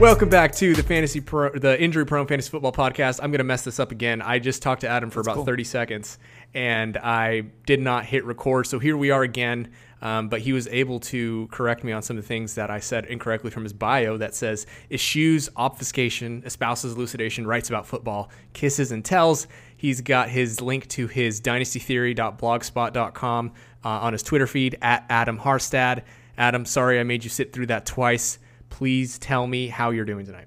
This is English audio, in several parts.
Welcome back to the Injury Prone Fantasy Football Podcast. I'm going to mess this up again. I just talked to Adam for about 30 seconds, and I did not hit record. So here we are again, but he was able to correct me on some of the things that I said incorrectly from his bio that says, eschews obfuscation, espouses elucidation, writes about football, kisses and tells. He's got his link to his dynastytheory.blogspot.com on his Twitter feed, at Adam Harstad. Adam, sorry I made you sit through that twice. Please tell me how you're doing tonight.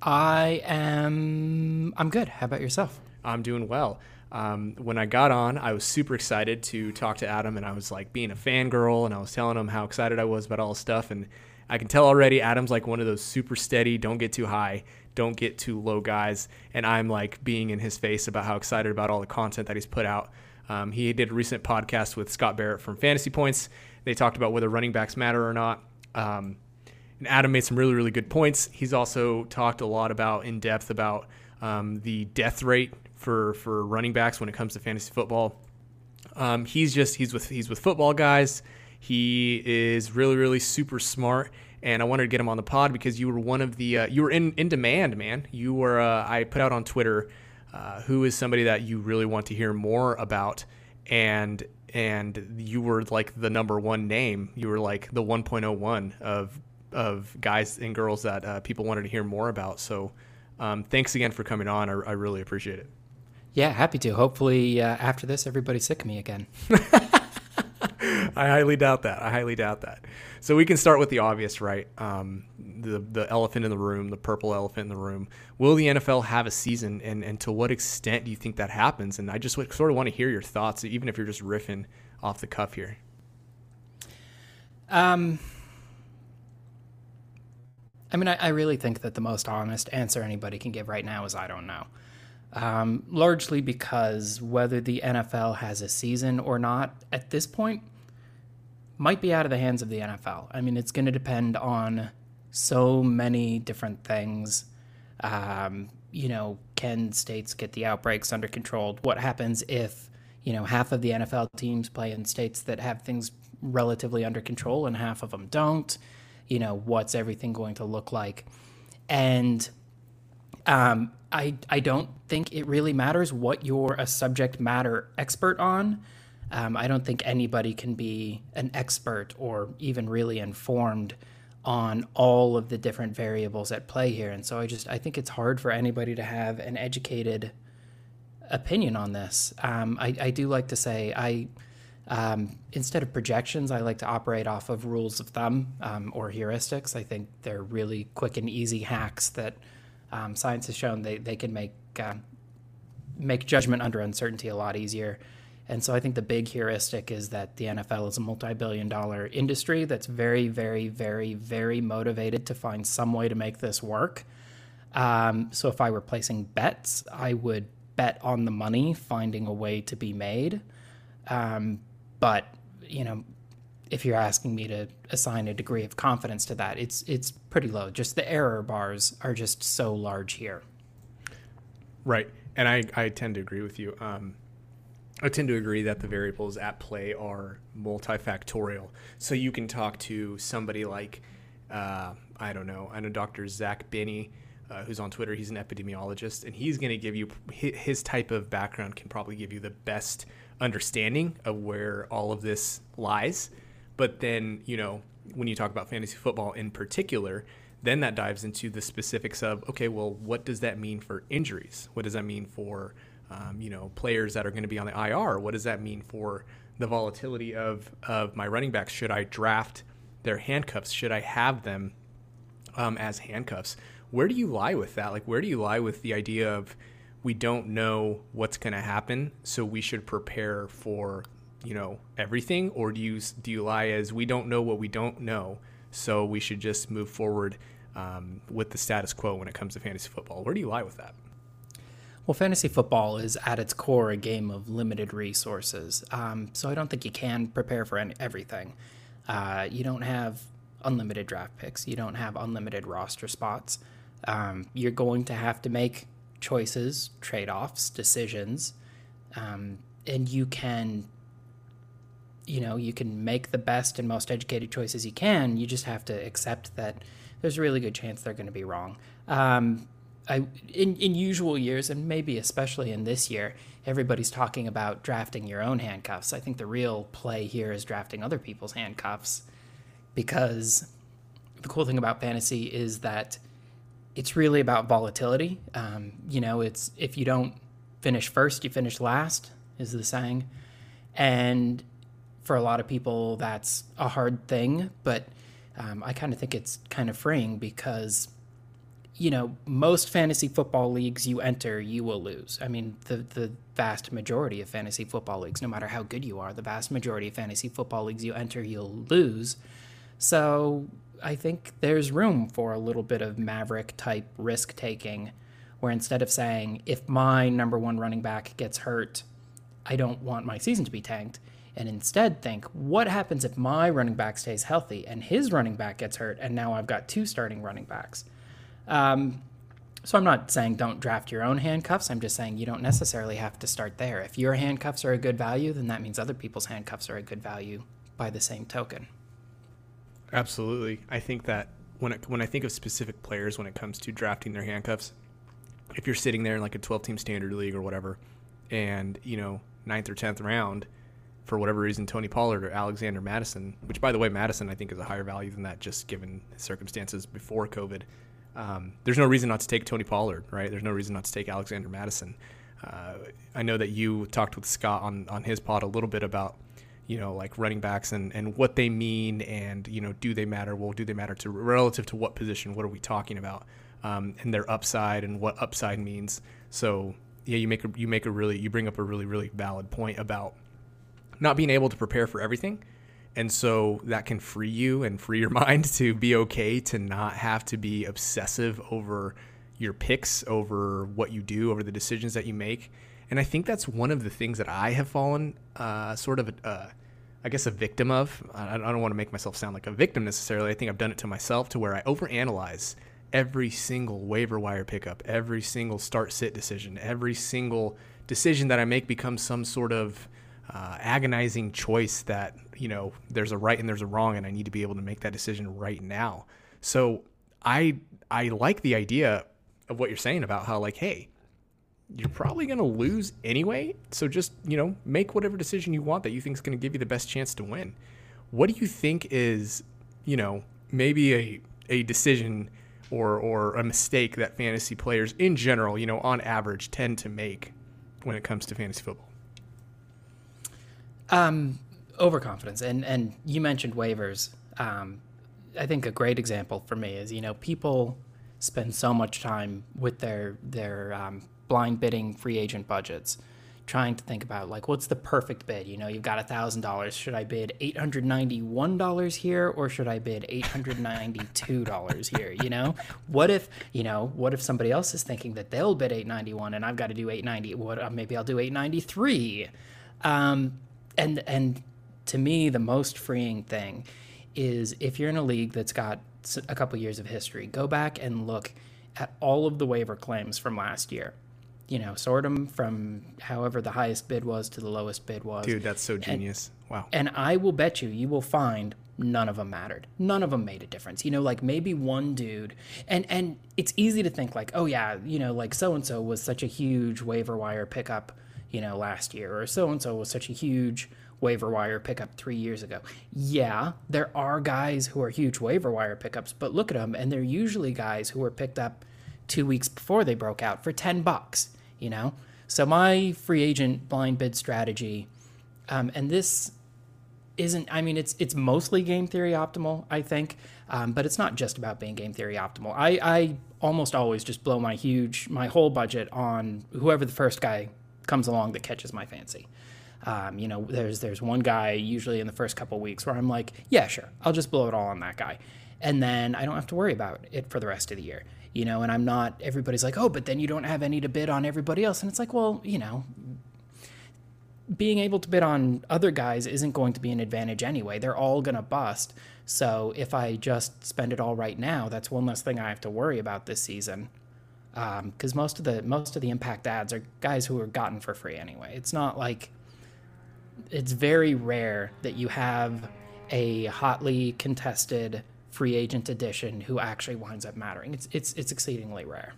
I'm good. How about yourself? I'm doing well. When I got on, I was super excited to talk to Adam, and I was like being a fangirl, and I was telling him how excited I was about all this stuff. And I can tell already Adam's like one of those super steady, don't get too high, don't get too low guys. And I'm like being in his face about how excited about all the content that he's put out. He did a recent podcast with Scott Barrett from Fantasy Points. They talked about whether running backs matter or not. And Adam made some really, really good points. He's also talked a lot about in depth about the death rate for running backs when it comes to fantasy football. He's with football guys. He is really, really super smart. And I wanted to get him on the pod because you were one of the you were in demand, man. You were I put out on Twitter who is somebody that you really want to hear more about, and you were like the number one name. You were like the 1.01 of guys and girls that people wanted to hear more about. So thanks again for coming on. I really appreciate it. Yeah, happy to. Hopefully after this, everybody's sick of me again. I highly doubt that. So we can start with the obvious, right? The elephant in the room, the purple elephant in the room. Will the NFL have a season, and to what extent do you think that happens? And I just sort of want to hear your thoughts, even if you're just riffing off the cuff here. I mean, I really think that the most honest answer anybody can give right now is I don't know. Largely because whether the NFL has a season or not at this point might be out of the hands of the NFL. I mean, it's going to depend on so many different things. Can states get the outbreaks under control? What happens if, half of the NFL teams play in states that have things relatively under control and half of them don't? What's everything going to look like? And I don't think it really matters what you're a subject matter expert on. I don't think anybody can be an expert or even really informed on all of the different variables at play here. And so I think it's hard for anybody to have an educated opinion on this. I do like to say instead of projections, I like to operate off of rules of thumb or heuristics. I think they're really quick and easy hacks that science has shown they can make judgment under uncertainty a lot easier. And so I think the big heuristic is that the NFL is a multi-billion-dollar industry that's very, very, very, very motivated to find some way to make this work. So if I were placing bets, I would bet on the money finding a way to be made. But, if you're asking me to assign a degree of confidence to that, it's pretty low. Just the error bars are just so large here. Right. And I tend to agree with you. I tend to agree that the variables at play are multifactorial. So you can talk to somebody like, I know Dr. Zach Binney, who's on Twitter. He's an epidemiologist, and he's going to give you his type of background can probably give you the best understanding of where all of this lies. But then, when you talk about fantasy football in particular, then that dives into the specifics of, okay, well, what does that mean for injuries? What does that mean for, players that are going to be on the IR? What does that mean for the volatility of my running backs? Should I draft their handcuffs? Should I have them as handcuffs? Where do you lie with that? Like, where do you lie with the idea of we don't know what's going to happen, so we should prepare for, everything? Or do you lie as we don't know what we don't know, so we should just move forward with the status quo when it comes to fantasy football? Where do you lie with that? Well, fantasy football is at its core a game of limited resources. So I don't think you can prepare for everything. You don't have unlimited draft picks. You don't have unlimited roster spots. You're going to have to make choices, trade-offs, decisions, and you can make the best and most educated choices you can. You just have to accept that there's a really good chance they're going to be wrong. In usual years, and maybe especially in this year, everybody's talking about drafting your own handcuffs. I think the real play here is drafting other people's handcuffs, because the cool thing about fantasy is that it's really about volatility. It's if you don't finish first, you finish last, is the saying. And for a lot of people, that's a hard thing, but I kind of think it's kind of freeing because most fantasy football leagues you enter, you will lose. I mean, the vast majority of fantasy football leagues, no matter how good you are, the vast majority of fantasy football leagues you enter, you'll lose. So I think there's room for a little bit of maverick-type risk-taking, where instead of saying, if my number one running back gets hurt, I don't want my season to be tanked, and instead think, what happens if my running back stays healthy and his running back gets hurt, and now I've got two starting running backs? So I'm not saying don't draft your own handcuffs. I'm just saying you don't necessarily have to start there. If your handcuffs are a good value, then that means other people's handcuffs are a good value by the same token. Absolutely. I think that when I think of specific players when it comes to drafting their handcuffs, if you're sitting there in like a 12-team standard league or whatever, and 9th or 10th round, for whatever reason, Tony Pollard or Alexander Madison, which by the way, Madison I think is a higher value than that just given circumstances before COVID. There's no reason not to take Tony Pollard, right? There's no reason not to take Alexander Madison. I know that you talked with Scott on his pod a little bit about, like running backs and what they mean and, do they matter? Well, do they matter to relative to what position? What are we talking about? And their upside and what upside means. So yeah, you bring up a really, really valid point about not being able to prepare for everything. And so that can free you and free your mind to be okay to not have to be obsessive over your picks, over what you do, over the decisions that you make. And I think that's one of the things that I have fallen a victim of. I don't want to make myself sound like a victim necessarily. I think I've done it to myself to where I overanalyze every single waiver wire pickup, every single start-sit decision, every single decision that I make becomes some sort of agonizing choice that, there's a right and there's a wrong, and I need to be able to make that decision right now. So I like the idea of what you're saying about how, like, hey, you're probably going to lose anyway. So just, make whatever decision you want that you think is going to give you the best chance to win. What do you think is, maybe a decision or a mistake that fantasy players in general, on average tend to make when it comes to fantasy football? Overconfidence. And you mentioned waivers. I think a great example for me is, people spend so much time with their blind bidding free agent budgets, trying to think about, like, what's the perfect bid? You've got $1,000. Should I bid $891 here, or should I bid $892 here? What if somebody else is thinking that they'll bid $891 and I've got to do $890? Maybe I'll do $893. And to me, the most freeing thing is if you're in a league that's got a couple years of history, go back and look at all of the waiver claims from last year. Sort them from however the highest bid was to the lowest bid was. Dude, that's so genius. Wow. And I will bet you will find none of them mattered. None of them made a difference. Like maybe one dude. And it's easy to think like, oh, yeah, like so-and-so was such a huge waiver wire pickup last year, or so-and-so was such a huge waiver wire pickup 3 years ago. Yeah, there are guys who are huge waiver wire pickups, but look at them, and they're usually guys who were picked up 2 weeks before they broke out for $10, So my free agent blind bid strategy, and this isn't, it's mostly game theory optimal, I think, but it's not just about being game theory optimal. I almost always just blow my whole budget on whoever the first guy comes along that catches my fancy. There's one guy usually in the first couple weeks where I'm like, yeah, sure, I'll just blow it all on that guy. And then I don't have to worry about it for the rest of the year, and I'm not, everybody's like, oh, but then you don't have any to bid on everybody else. And it's like, well, being able to bid on other guys isn't going to be an advantage anyway. They're all going to bust. So if I just spend it all right now, that's one less thing I have to worry about this season. Because most of the impact ads are guys who are gotten for free anyway. It's not like, it's very rare that you have a hotly contested free agent addition who actually winds up mattering. It's exceedingly rare.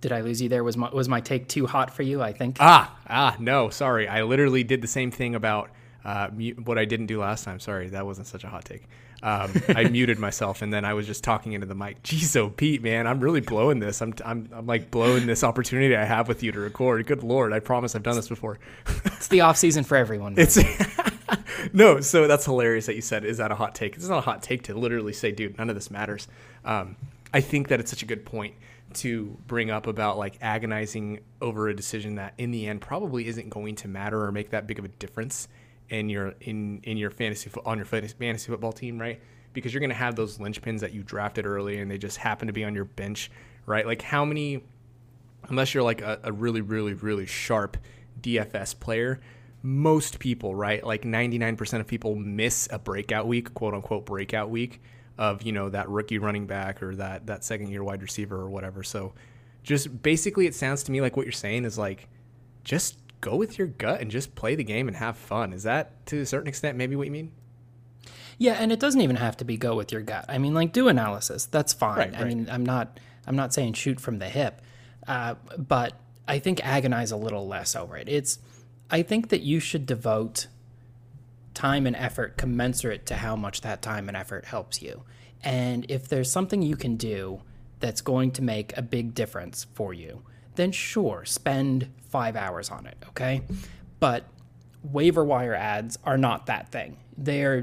Did I lose you there? Was my take too hot for you, I think? No, sorry. I literally did the same thing about what I didn't do last time. Sorry, that wasn't such a hot take. I muted myself, and then I was just talking into the mic. Jeez, oh, Pete, man, I'm really blowing this. I'm like blowing this opportunity I have with you to record. Good Lord, I promise I've done this before. It's the off season for everyone. It's no, so that's hilarious that you said, is that a hot take? It's not a hot take to literally say, dude, none of this matters. I think that it's such a good point to bring up about like agonizing over a decision that in the end probably isn't going to matter or make that big of a difference on your fantasy football team, right? Because you're going to have those linchpins that you drafted early and they just happen to be on your bench, right? Like how many, unless you're like a really, really, really sharp DFS player, most people, right? Like 99% of people miss a breakout week, quote unquote breakout week, of, you know, that rookie running back or that second year wide receiver or whatever. So just basically it sounds to me like what you're saying is like, just go with your gut and just play the game and have fun. Is that to a certain extent maybe what you mean? Yeah, and it doesn't even have to be go with your gut. I mean, like, do analysis. That's fine. Right. I mean, I'm not saying shoot from the hip, but I think agonize a little less over it. I think that you should devote time and effort commensurate to how much that time and effort helps you. And if there's something you can do that's going to make a big difference for you, then sure, spend 5 hours on it, okay? But waiver wire ads are not that thing. They're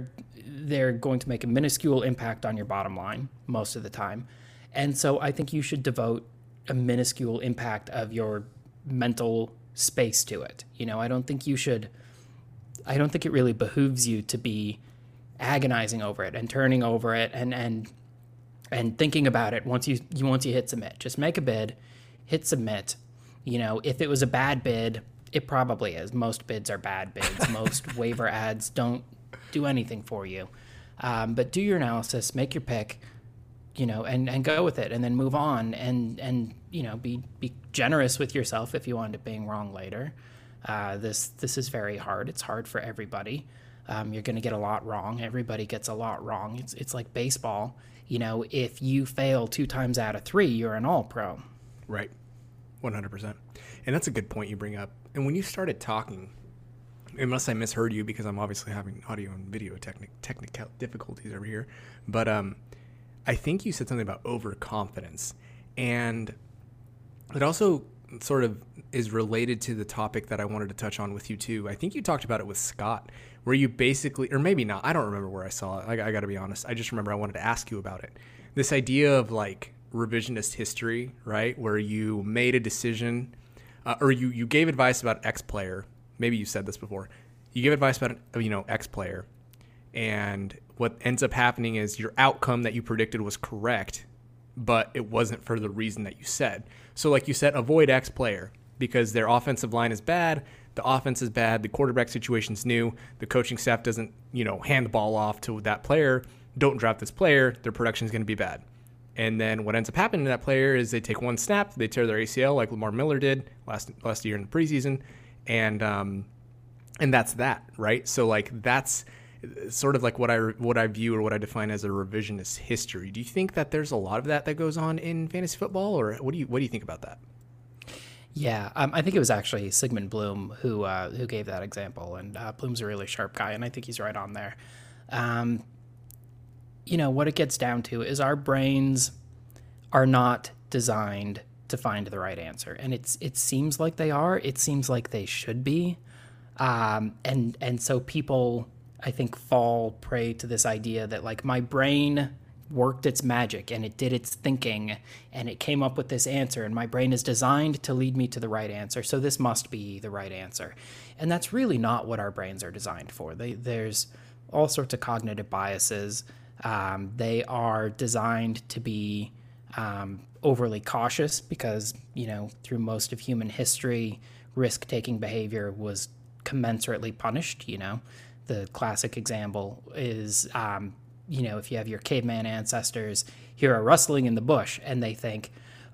going to make a minuscule impact on your bottom line most of the time. And so I think you should devote a minuscule impact of your mental space to it. You know, I don't think it really behooves you to be agonizing over it and turning over it and thinking about it once you hit submit. Just make a bid, hit submit. You know, if it was a bad bid, it probably is. Most bids are bad bids. Most waiver ads don't do anything for you. But do your analysis, make your pick, you know, and go with it and then move on and you know, be generous with yourself if you wind up being wrong later. This is very hard. It's hard for everybody. You're going to get a lot wrong. Everybody gets a lot wrong. It's like baseball. You know, if you fail 2 times out of 3, you're an all-pro. Right. 100%. And that's a good point you bring up. And when you started talking, unless I misheard you, because I'm obviously having audio and video technical difficulties over here, but I think you said something about overconfidence. And it also sort of is related to the topic that I wanted to touch on with you too. I think you talked about it with Scott, where you basically, or maybe not, I don't remember where I saw it. I got to be honest. I just remember I wanted to ask you about it. This idea of like revisionist history, right? Where you made a decision or you gave advice about X player. Maybe you said this before. You give advice about, you know, X player, and what ends up happening is your outcome that you predicted was correct, but it wasn't for the reason that you said. So like you said, avoid X player because their offensive line is bad. The offense is bad. The quarterback situation's new. The coaching staff doesn't, you know, hand the ball off to that player. Don't draft this player. Their production is going to be bad. And then what ends up happening to that player is they take one snap, they tear their ACL like Lamar Miller did last year in the preseason. And that's that, right? So like, that's sort of like what I view or what I define as a revisionist history. Do you think that there's a lot of that goes on in fantasy football, or what do you think about that? Yeah, I think it was actually Sigmund Bloom who gave that example, and Bloom's a really sharp guy, and I think he's right on there. You know, what it gets down to is our brains are not designed to find the right answer, and it seems like they are. It seems like they should be, and so people, I think, fall prey to this idea that like my brain worked its magic and it did its thinking and it came up with this answer and my brain is designed to lead me to the right answer. So this must be the right answer. And that's really not what our brains are designed for. There's all sorts of cognitive biases. They are designed to be overly cautious because, you know, through most of human history, risk-taking behavior was commensurately punished, you know. The classic example is, you know, if you have your caveman ancestors hear a rustling in the bush and they think,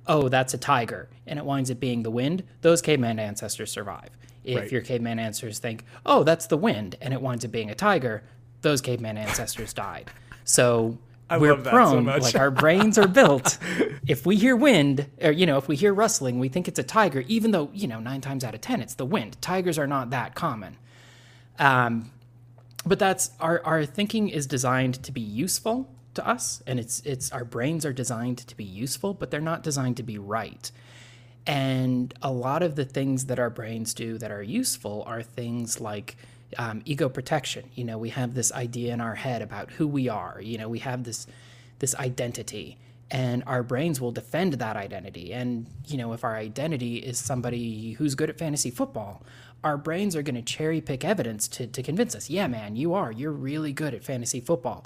oh, that's a tiger, and it winds up being the wind, those caveman ancestors survive. If your caveman ancestors think, oh, that's the wind, and it winds up being a tiger, those caveman ancestors died. So we're prone, so like our brains are built. If we hear wind, or, you know, if we hear rustling, we think it's a tiger, even though, you know, 9 times out of 10, it's the wind. Tigers are not that common. But that's our thinking is designed to be useful to us, and it's our brains are designed to be useful, but they're not designed to be right. And a lot of the things that our brains do that are useful are things like ego protection. You know, we have this idea in our head about who we are. You know, we have this identity, and our brains will defend that identity. And, you know, if our identity is somebody who's good at fantasy football, our brains are going to cherry pick evidence to convince us, yeah, man, you're really good at fantasy football,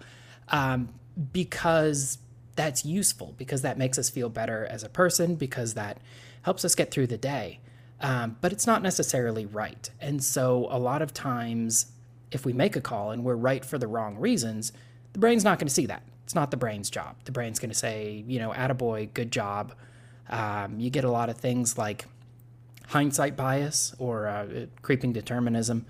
because that's useful, because that makes us feel better as a person, because that helps us get through the day. But it's not necessarily right. And so a lot of times if we make a call and we're right for the wrong reasons, the brain's not going to see that. It's not the brain's job. The brain's going to say, you know, attaboy, good job. You get a lot of things like hindsight bias or creeping determinism,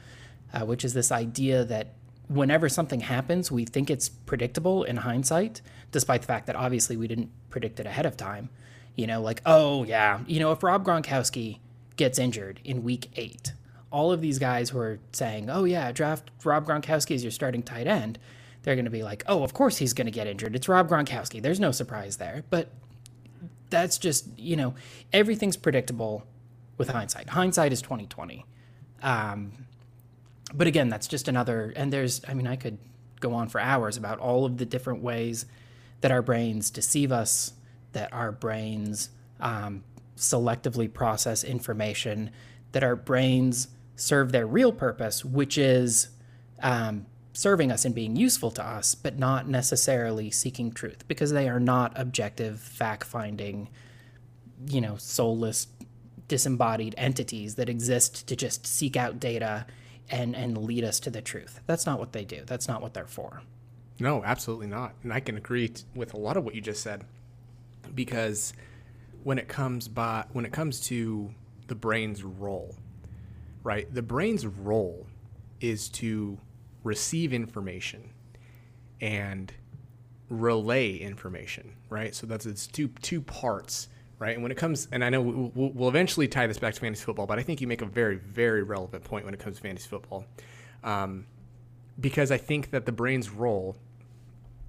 which is this idea that whenever something happens, we think it's predictable in hindsight, despite the fact that obviously we didn't predict it ahead of time. You know, like, oh, yeah, you know, if Rob Gronkowski gets injured in week 8, all of these guys who are saying, oh, yeah, draft Rob Gronkowski as your starting tight end, they're going to be like, oh, of course he's going to get injured. It's Rob Gronkowski. There's no surprise there. But that's just, you know, everything's predictable with hindsight. Hindsight is 20/20. But again, that's just another, and there's, I mean, I could go on for hours about all of the different ways that our brains deceive us, that our brains selectively process information, that our brains serve their real purpose, which is serving us and being useful to us, but not necessarily seeking truth, because they are not objective, fact-finding, you know, soulless, disembodied entities that exist to just seek out data and lead us to the truth. That's not what they do. That's not what they're for. No, absolutely not. And I can agree with a lot of what you just said, because when it comes to the brain's role, right? The brain's role is to receive information and relay information, right? So that's its two parts, right? And when it comes, and I know we'll eventually tie this back to fantasy football, but I think you make a very, very relevant point when it comes to fantasy football, because I think that the brain's role,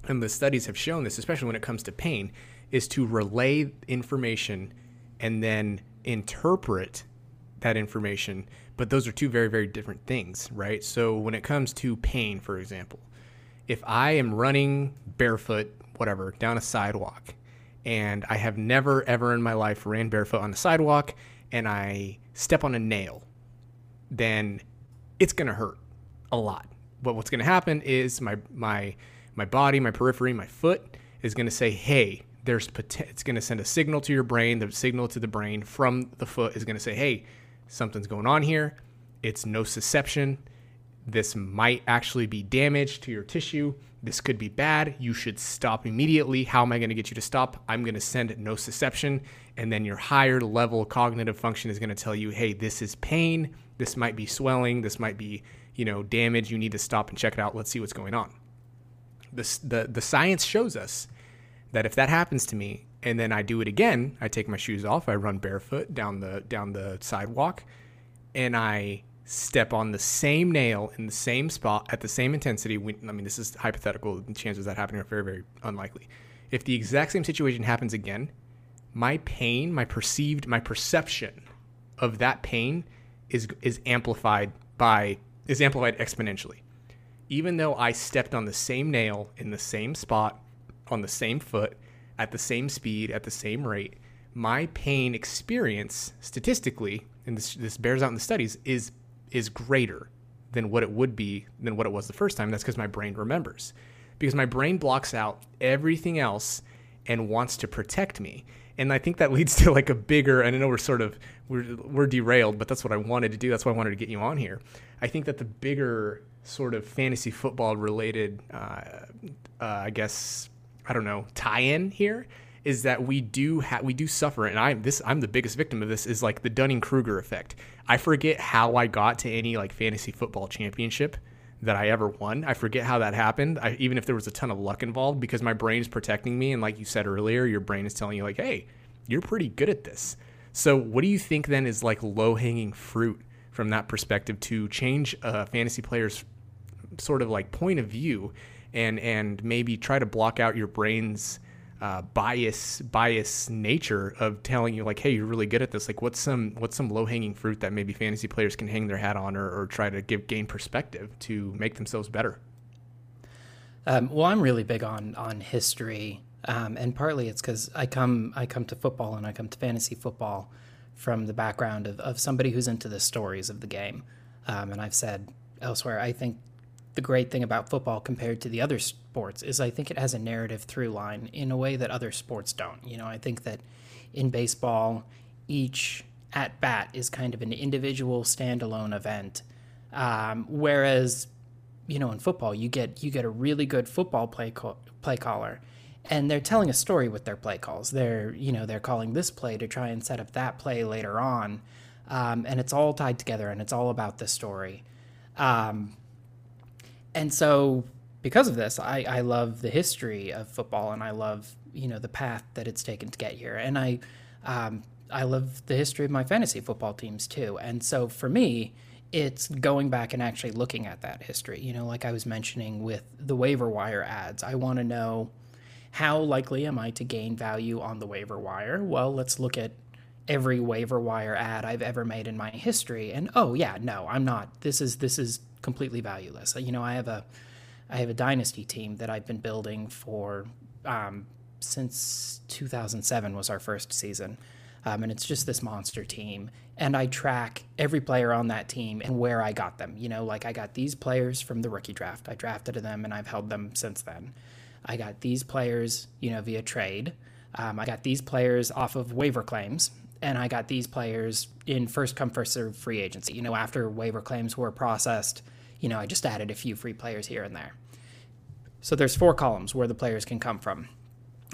and the studies have shown this, especially when it comes to pain, is to relay information and then interpret that information. But those are two very, very different things, right? So when it comes to pain, for example, if I am running barefoot, whatever, down a sidewalk, and I have never, ever in my life ran barefoot on the sidewalk, and I step on a nail, then it's going to hurt a lot. But what's going to happen is my body, my periphery, my foot is going to say, hey, it's going to send a signal to your brain. The signal to the brain from the foot is going to say, hey, something's going on here. It's nociception. This might actually be damage to your tissue. This could be bad. You should stop immediately. How am I going to get you to stop? I'm going to send nociception. And then your higher level cognitive function is going to tell you, hey, this is pain. This might be swelling. This might be, you know, damage. You need to stop and check it out. Let's see what's going on. The science shows us that if that happens to me and then I do it again, I take my shoes off, I run barefoot down the sidewalk, and I step on the same nail in the same spot at the same intensity. I mean, this is hypothetical. The chances of that happening are very, very unlikely. If the exact same situation happens again, my pain, my perception of that pain is amplified exponentially. Even though I stepped on the same nail in the same spot, on the same foot, at the same speed, at the same rate, my pain experience statistically, and this bears out in the studies, is greater than what it would be, than what it was the first time. That's because my brain remembers, because my brain blocks out everything else and wants to protect me. And I think that leads to like a bigger, and I know we're derailed, but that's what I wanted to do. That's why I wanted to get you on here. I think that the bigger sort of fantasy football related, I guess, I don't know, tie-in here is that we do suffer, and I'm the biggest victim of this, is like the Dunning-Kruger effect. I forget how I got to any like fantasy football championship that I ever won. I forget how that happened, even if there was a ton of luck involved, because my brain's protecting me, and like you said earlier, your brain is telling you like, hey, you're pretty good at this. So what do you think then is like low-hanging fruit from that perspective to change a fantasy player's sort of like point of view and maybe try to block out your brain's bias nature of telling you like, hey, you're really good at this? Like what's some low-hanging fruit that maybe fantasy players can hang their hat on or try to gain perspective to make themselves better? Well, I'm really big on history. And partly it's because I come to football and I come to fantasy football from the background of somebody who's into the stories of the game. And I've said elsewhere, I think the great thing about football compared to the other sports is I think it has a narrative through line in a way that other sports don't. You know, I think that in baseball, each at-bat is kind of an individual standalone event. Whereas, you know, in football, you get a really good football play caller. And they're telling a story with their play calls. They're calling this play to try and set up that play later on. And it's all tied together and it's all about the story. And so because of this, I love the history of football and I love, you know, the path that it's taken to get here. And I love the history of my fantasy football teams too. And so for me, it's going back and actually looking at that history. You know, like I was mentioning with the waiver wire ads, I want to know, how likely am I to gain value on the waiver wire? Well, let's look at every waiver wire ad I've ever made in my history. And oh yeah, no, I'm not. This is completely valueless. You know, I have a dynasty team that I've been building for since 2007 was our first season. And it's just this monster team. And I track every player on that team and where I got them. You know, like I got these players from the rookie draft. I drafted them and I've held them since then. I got these players, you know, via trade. I got these players off of waiver claims, and I got these players in first come, first serve free agency. You know, after waiver claims were processed, you know, I just added a few free players here and there. So there's four columns where the players can come from.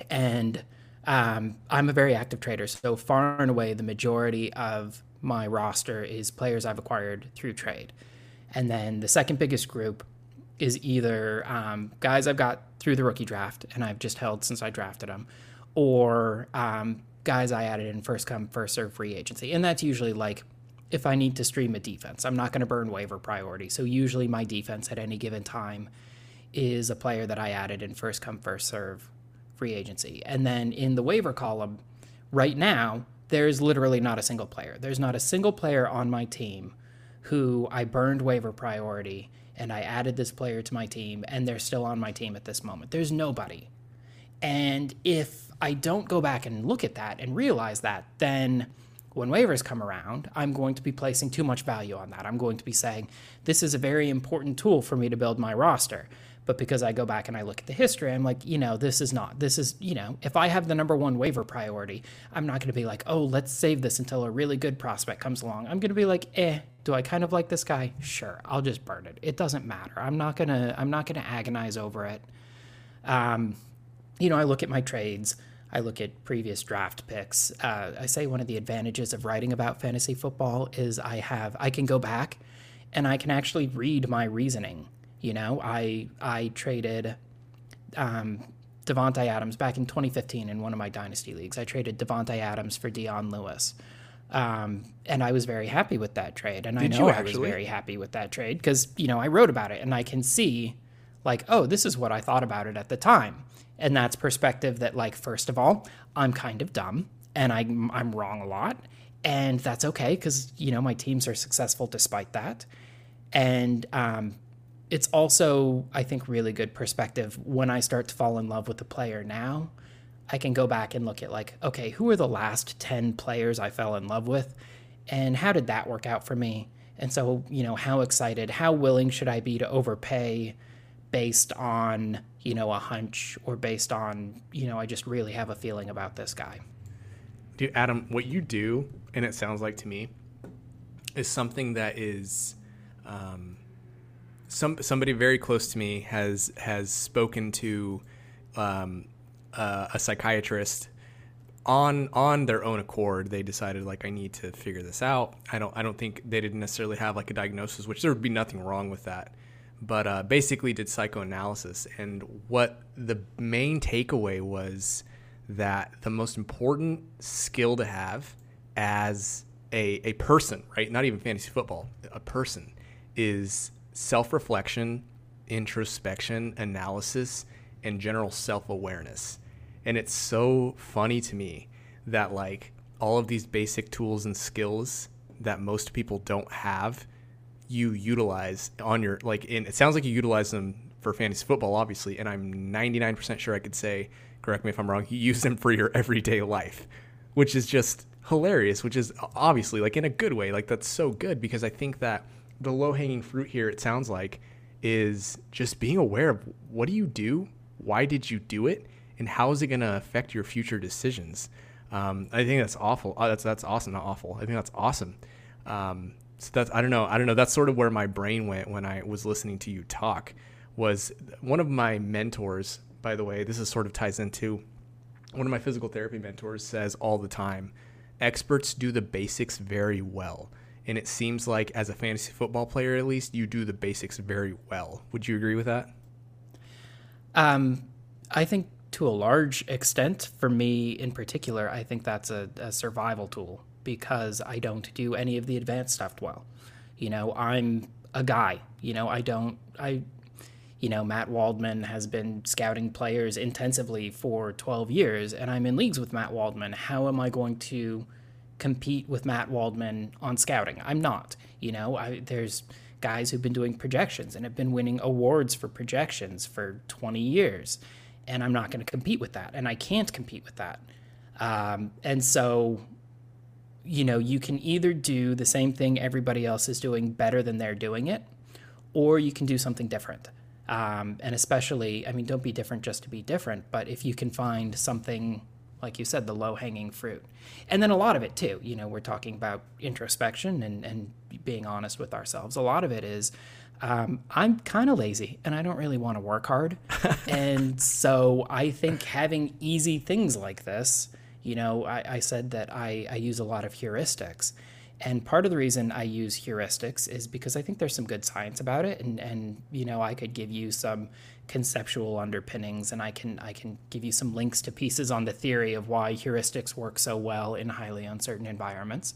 And I'm a very active trader, so far and away the majority of my roster is players I've acquired through trade. And then the second biggest group is either guys I've got through the rookie draft and I've just held since I drafted them, or guys I added in first come, first serve free agency. And that's usually like if I need to stream a defense, I'm not going to burn waiver priority. So usually my defense at any given time is a player that I added in first come, first serve free agency. And then in the waiver column right now, there's literally not a single player. There's not a single player on my team who I burned waiver priority and I added this player to my team, and they're still on my team at this moment. There's nobody. And if I don't go back and look at that and realize that, then when waivers come around, I'm going to be placing too much value on that. I'm going to be saying, this is a very important tool for me to build my roster. But because I go back and I look at the history, I'm like, you know, if I have the number one waiver priority, I'm not going to be like, oh, let's save this until a really good prospect comes along. I'm going to be like, do I kind of like this guy? Sure, I'll just burn it. It doesn't matter. I'm not gonna agonize over it. You know, I look at my trades. I look at previous draft picks. I say one of the advantages of writing about fantasy football is I can go back, and I can actually read my reasoning. You know, I traded Davante Adams back in 2015 in one of my dynasty leagues. I traded Davante Adams for Deion Lewis. And I was very happy with that trade. And I was very happy with that trade because, you know, I wrote about it and I can see like, oh, this is what I thought about it at the time. And that's perspective that like, first of all, I'm kind of dumb and I'm wrong a lot. And that's okay because, you know, my teams are successful despite that. And it's also, I think, really good perspective when I start to fall in love with the player now. I can go back and look at like, okay, who are the last 10 players I fell in love with and how did that work out for me? And so, you know, how willing should I be to overpay based on, you know, a hunch or based on, you know, I just really have a feeling about this guy. Dude, Adam, what you do, and it sounds like to me, is something that is, somebody very close to me has spoken to, a psychiatrist on their own accord, they decided, like, I need to figure this out. I don't think they didn't necessarily have, like, a diagnosis, which there would be nothing wrong with that. But basically did psychoanalysis. And what the main takeaway was that the most important skill to have as a person, right, not even fantasy football, a person, is self-reflection, introspection, analysis, and general self-awareness. And it's so funny to me that, like, all of these basic tools and skills that most people don't have, you utilize on your, like, in, it sounds like you utilize them for fantasy football, obviously, and I'm 99% sure I could say, correct me if I'm wrong, you use them for your everyday life, which is just hilarious, which is obviously, like, in a good way, like, that's so good, because I think that the low-hanging fruit here, it sounds like, is just being aware of what do you do, why did you do it, and how is it going to affect your future decisions? I think that's awful. That's awesome, not awful. I think that's awesome. So that's, I don't know. That's sort of where my brain went when I was listening to you talk. Was one of my mentors, by the way, this is sort of ties into one of my physical therapy mentors, says all the time, experts do the basics very well. And it seems like as a fantasy football player, at least, you do the basics very well. Would you agree with that? I think to a large extent, for me in particular, I think that's a survival tool, because I don't do any of the advanced stuff well. You know, I'm a guy. You know, Matt Waldman has been scouting players intensively for 12 years, and I'm in leagues with Matt Waldman. How am I going to compete with Matt Waldman on scouting? I'm not. You know, there's guys who've been doing projections and have been winning awards for projections for 20 years, and I'm not going to compete with that, and I can't compete with that. And so, you know, you can either do the same thing everybody else is doing better than they're doing it, or you can do something different. And especially, I mean, don't be different just to be different, but if you can find something, like you said, the low-hanging fruit. And then a lot of it, too, you know, we're talking about introspection and being honest with ourselves. A lot of it is, I'm kind of lazy, and I don't really want to work hard. And so I think having easy things like this, you know, I said that I use a lot of heuristics. And part of the reason I use heuristics is because I think there's some good science about it, and you know, I could give you some conceptual underpinnings, and I can give you some links to pieces on the theory of why heuristics work so well in highly uncertain environments.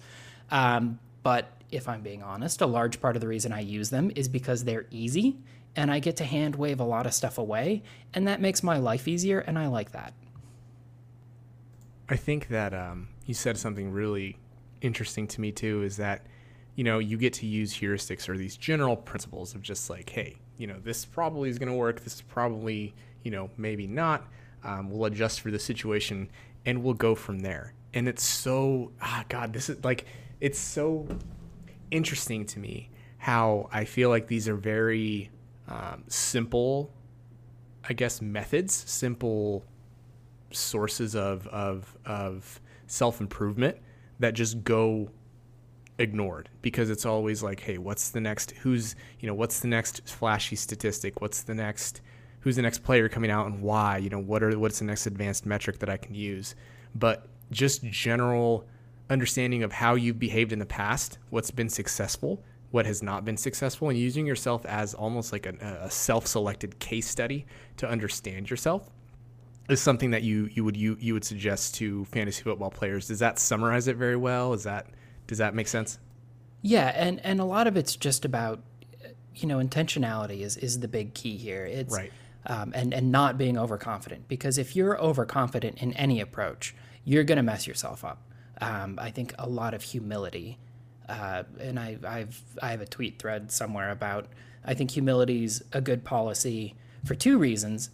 But if I'm being honest, a large part of the reason I use them is because they're easy, and I get to hand wave a lot of stuff away, and that makes my life easier, and I like that. I think that you said something really interesting to me too, is that, you know, you get to use heuristics or these general principles of just like, hey, you know, this probably is going to work. This is probably, you know, maybe not. We'll adjust for the situation and we'll go from there. And it's so, this is like, it's so interesting to me how I feel like these are very simple, I guess, methods, simple sources of self-improvement that just go ignored, because it's always like, hey, what's the next, what's the next flashy statistic? Who's the next player coming out and why, you know, what's the next advanced metric that I can use? But just general understanding of how you've behaved in the past, what's been successful, what has not been successful, and using yourself as almost like a self-selected case study to understand yourself is something that you would suggest to fantasy football players. Does that summarize it very well? Does that make sense? Yeah, and a lot of it's just about, you know, intentionality is the big key here. It's right. And not being overconfident, because if you're overconfident in any approach, you're going to mess yourself up. I think a lot of humility, and I have a tweet thread somewhere about, I think humility's a good policy for two reasons.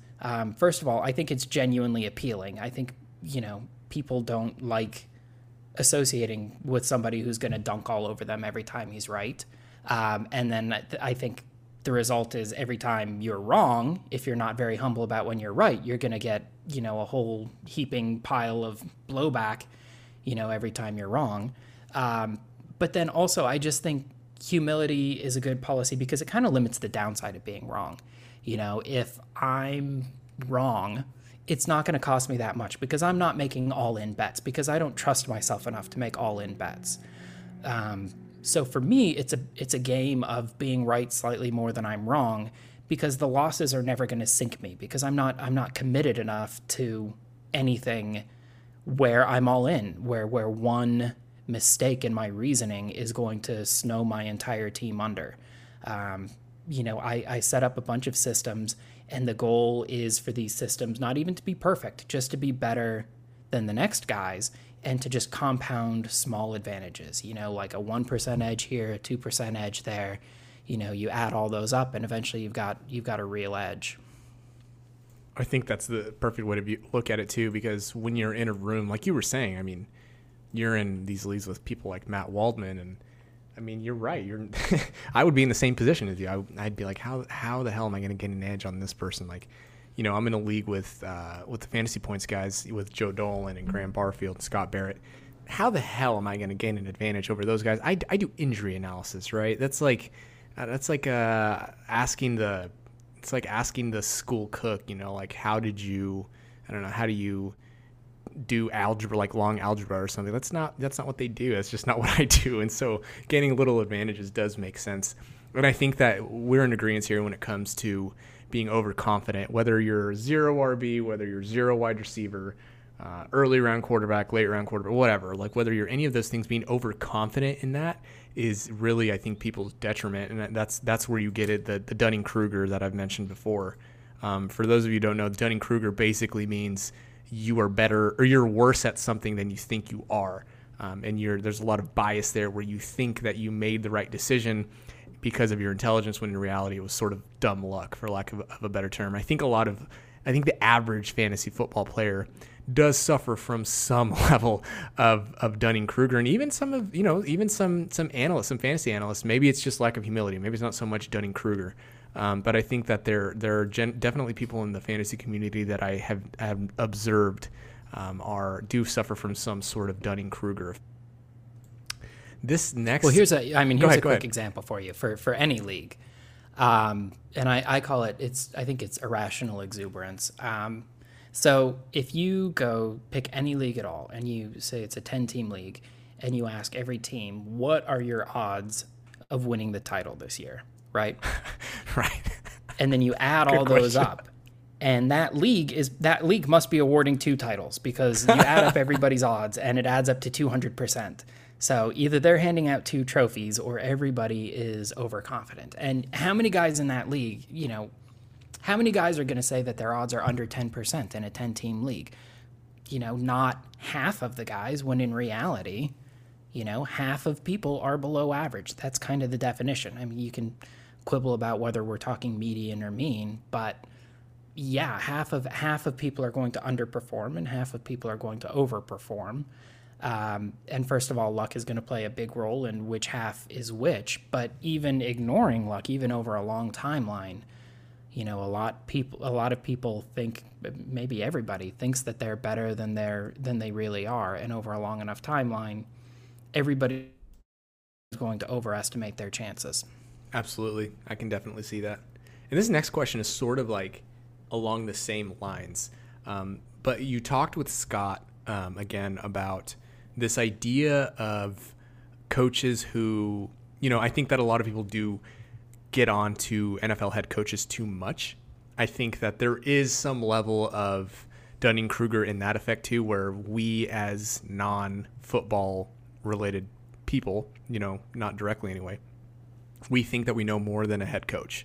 First of all, I think it's genuinely appealing. I think, you know, people don't like associating with somebody who's going to dunk all over them every time he's right. And then I think the result is every time you're wrong, if you're not very humble about when you're right, you're going to get, you know, a whole heaping pile of blowback, you know, every time you're wrong. But then also, I just think humility is a good policy because it kind of limits the downside of being wrong. You know, if I'm wrong, it's not going to cost me that much because I'm not making all-in bets because I don't trust myself enough to make all-in bets. So for me, it's a game of being right slightly more than I'm wrong because the losses are never going to sink me because I'm not committed enough to anything where I'm all in, where one mistake in my reasoning is going to snow my entire team under. I set up a bunch of systems, and the goal is for these systems not even to be perfect, just to be better than the next guys and to just compound small advantages, like a 1% edge here, a 2% edge there. You add all those up and eventually you've got a real edge. I think that's the perfect way to look at it too, because when you're in a room, like you were saying, I mean, you're in these leagues with people like Matt Waldman, and I mean, you're right. I would be in the same position as you. I'd be like, how the hell am I going to get an edge on this person? Like, I'm in a league with the Fantasy Points guys, with Joe Dolan and Graham Barfield and Scott Barrett. How the hell am I going to gain an advantage over those guys? I do injury analysis, right? That's like asking the school cook, like how do you do algebra, like long algebra or something. That's not what they do. That's just not what I do. And so gaining little advantages does make sense. And I think that we're in agreement here when it comes to being overconfident, whether you're zero RB, whether you're zero wide receiver, early round quarterback, late round quarterback, whatever, like whether you're any of those things, being overconfident in that is really, I think, people's detriment. And that's where you get it. The Dunning-Kruger that I've mentioned before. For those of you who don't know, Dunning-Kruger basically means you are better or you're worse at something than you think you are. There's a lot of bias there where you think that you made the right decision because of your intelligence, when in reality it was sort of dumb luck, for lack of a better term. I think the average fantasy football player does suffer from some level of Dunning-Kruger, and even some of, some analysts, some fantasy analysts, maybe it's just lack of humility. Maybe it's not so much Dunning-Kruger. But I think that there are definitely people in the fantasy community that I have observed do suffer from some sort of Dunning-Kruger. This next, well, here's a quick example for you for any league, and I call it. I think it's irrational exuberance. So if you go pick any league at all, and you say it's a 10-team league, and you ask every team, what are your odds of winning the title this year? Right. Right. And then you add all those up, and that league must be awarding two titles, because you add up everybody's odds and it adds up to 200%. So either they're handing out two trophies or everybody is overconfident. And how many guys in that league, how many guys are going to say that their odds are under 10% in a 10-team league? Not half of the guys, when in reality, half of people are below average. That's kind of the definition. I mean, you can quibble about whether we're talking median or mean, but yeah, half of people are going to underperform and half of people are going to overperform. And first of all, luck is going to play a big role in which half is which, but even ignoring luck, even over a long timeline, a lot of people think, maybe everybody thinks, that they're better than they really are, and over a long enough timeline, everybody is going to overestimate their chances. Absolutely. I can definitely see that. And this next question is sort of like along the same lines. But you talked with Scott again about this idea of coaches who, I think that a lot of people do get on to NFL head coaches too much. I think that there is some level of Dunning-Kruger in that effect too, where we as non-football related people, not directly anyway, we think that we know more than a head coach,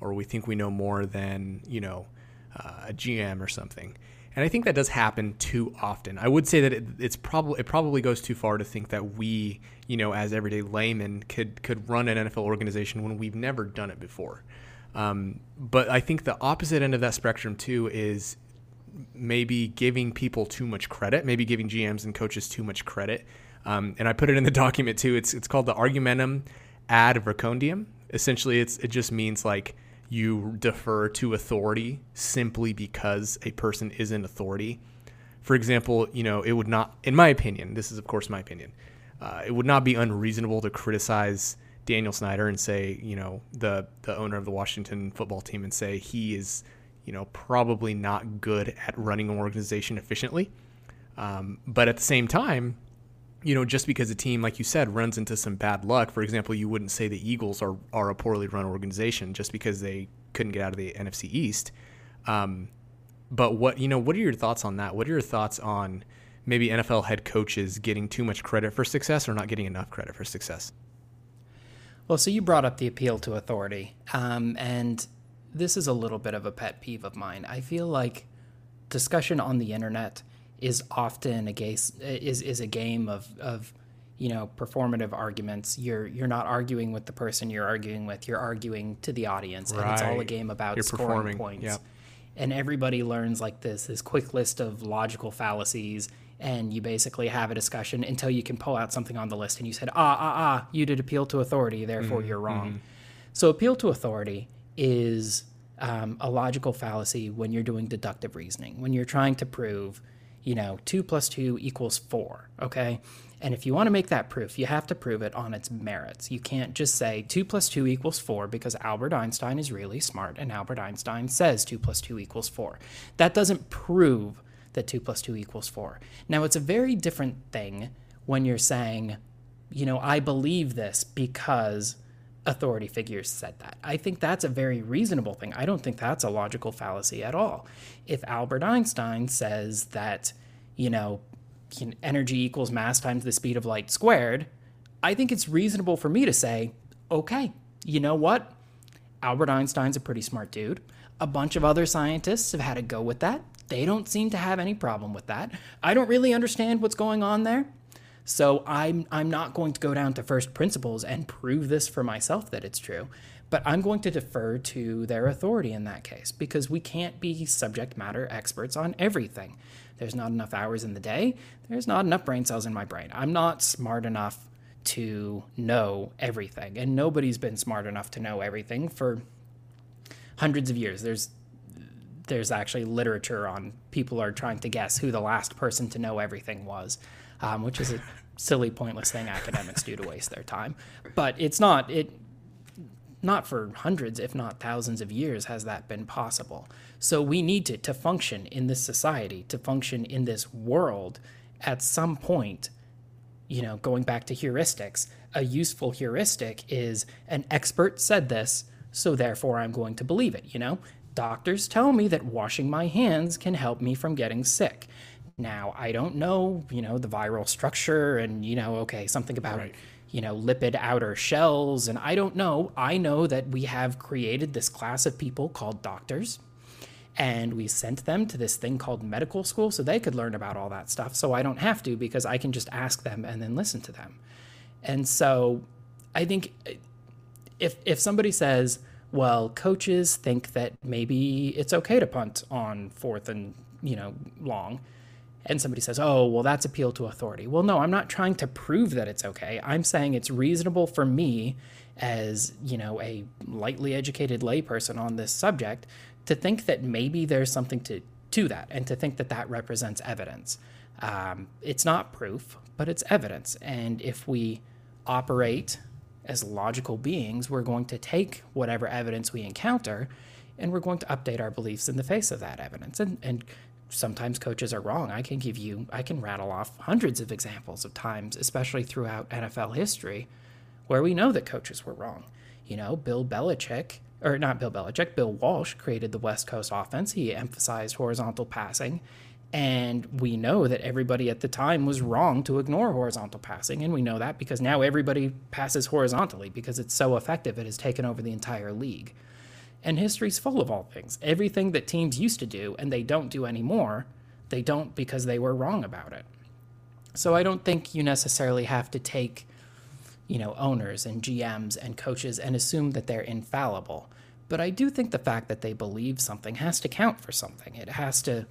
or we think we know more than, a GM or something. And I think that does happen too often. I would say that it probably goes too far to think that we, as everyday laymen could run an NFL organization when we've never done it before. But I think the opposite end of that spectrum too is maybe giving people too much credit, maybe giving GMs and coaches too much credit. And I put it in the document too. It's called the argumentum ad vercondium. Essentially, it just means like you defer to authority simply because a person is an authority. For example, it would not, in my opinion, this is of course my opinion, it would not be unreasonable to criticize Daniel Snyder and say, the owner of the Washington football team, and say he is you know, probably not good at running an organization efficiently. But at the same time, you know, just because a team, like you said, runs into some bad luck, for example, you wouldn't say the Eagles are a poorly run organization just because they couldn't get out of the NFC East. But what are your thoughts on that? What are your thoughts on maybe NFL head coaches getting too much credit for success or not getting enough credit for success? Well, so you brought up the appeal to authority, and this is a little bit of a pet peeve of mine. I feel like discussion on the internet is often a game of performative arguments. You're not arguing with the person you're arguing with. You're arguing to the audience, right. And it's all a game about scoring points. Yep. And everybody learns like this quick list of logical fallacies, and you basically have a discussion until you can pull out something on the list, and you said, you did appeal to authority, therefore you're wrong. Mm-hmm. So appeal to authority is a logical fallacy when you're doing deductive reasoning, when you're trying to prove 2 + 2 = 4, okay? And if you want to make that proof, you have to prove it on its merits. You can't just say 2 + 2 = 4 because Albert Einstein is really smart and Albert Einstein says 2 + 2 = 4. That doesn't prove that 2 + 2 = 4. Now, it's a very different thing when you're saying, I believe this because authority figures said that. I think that's a very reasonable thing. I don't think that's a logical fallacy at all. If Albert Einstein says that, energy equals mass times the speed of light squared, I think it's reasonable for me to say, okay, you know what? Albert Einstein's a pretty smart dude. A bunch of other scientists have had a go with that. They don't seem to have any problem with that. I don't really understand what's going on there. So I'm not going to go down to first principles and prove this for myself that it's true, but I'm going to defer to their authority in that case because we can't be subject matter experts on everything. There's not enough hours in the day. There's not enough brain cells in my brain. I'm not smart enough to know everything, and nobody's been smart enough to know everything for hundreds of years. There's actually literature on people are trying to guess who the last person to know everything was. Which is a silly, pointless thing academics do to waste their time. But it's not for hundreds, if not thousands of years has that been possible. So we need to function in this society, to function in this world at some point, going back to heuristics, a useful heuristic is an expert said this, so therefore I'm going to believe it. Doctors tell me that washing my hands can help me from getting sick. Now, I don't know, the viral structure and, something about, right. Lipid outer shells. And I don't know. I know that we have created this class of people called doctors, and we sent them to this thing called medical school so they could learn about all that stuff. So I don't have to, because I can just ask them and then listen to them. And so I think if somebody says, well, coaches think that maybe it's okay to punt on fourth and, long. And somebody says, oh, well, that's appeal to authority. Well, no, I'm not trying to prove that it's okay. I'm saying it's reasonable for me as, a lightly educated layperson on this subject to think that maybe there's something to that and to think that represents evidence. It's not proof, but it's evidence. And if we operate as logical beings, we're going to take whatever evidence we encounter and we're going to update our beliefs in the face of that evidence. And sometimes coaches are wrong. I can rattle off hundreds of examples of times, especially throughout NFL history, where we know that coaches were wrong. Bill Walsh created the West Coast offense. He emphasized horizontal passing. And we know that everybody at the time was wrong to ignore horizontal passing. And we know that because now everybody passes horizontally because it's so effective. It has taken over the entire league. And history's full of all things. Everything that teams used to do and they don't do anymore, they don't because they were wrong about it. So I don't think you necessarily have to take, owners and GMs and coaches and assume that they're infallible. But I do think the fact that they believe something has to count for something. It has to,